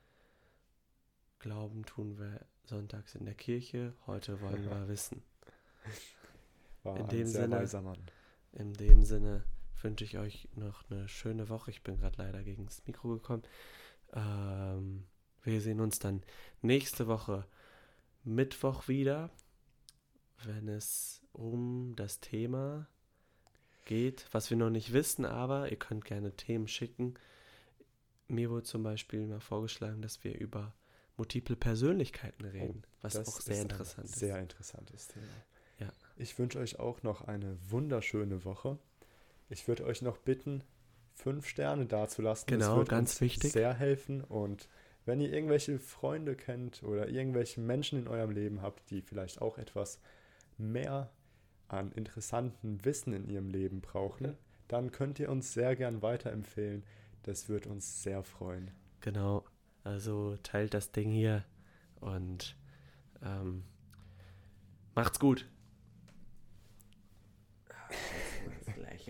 Glauben tun wir sonntags in der Kirche, heute wollen ja. wir wissen. War in dem Sinne, weiser Mann. In dem Sinne wünsche ich euch noch eine schöne Woche. Ich bin gerade leider gegen das Mikro gekommen. Ähm, wir sehen uns dann nächste Woche Mittwoch wieder, wenn es um das Thema geht, was wir noch nicht wissen, aber ihr könnt gerne Themen schicken. Mir wurde zum Beispiel mal vorgeschlagen, dass wir über multiple Persönlichkeiten reden, oh, was auch sehr ist interessant ist. Sehr interessantes Thema. Ja. Ich wünsche euch auch noch eine wunderschöne Woche. Ich würde euch noch bitten, fünf Sterne dazulassen. Genau, das wird ganz uns wichtig. Sehr helfen. Und wenn ihr irgendwelche Freunde kennt oder irgendwelche Menschen in eurem Leben habt, die vielleicht auch etwas mehr an interessanten Wissen in ihrem Leben brauchen, okay. dann könnt ihr uns sehr gern weiterempfehlen. Das wird uns sehr freuen. Genau. Also teilt das Ding hier und ähm, macht's gut.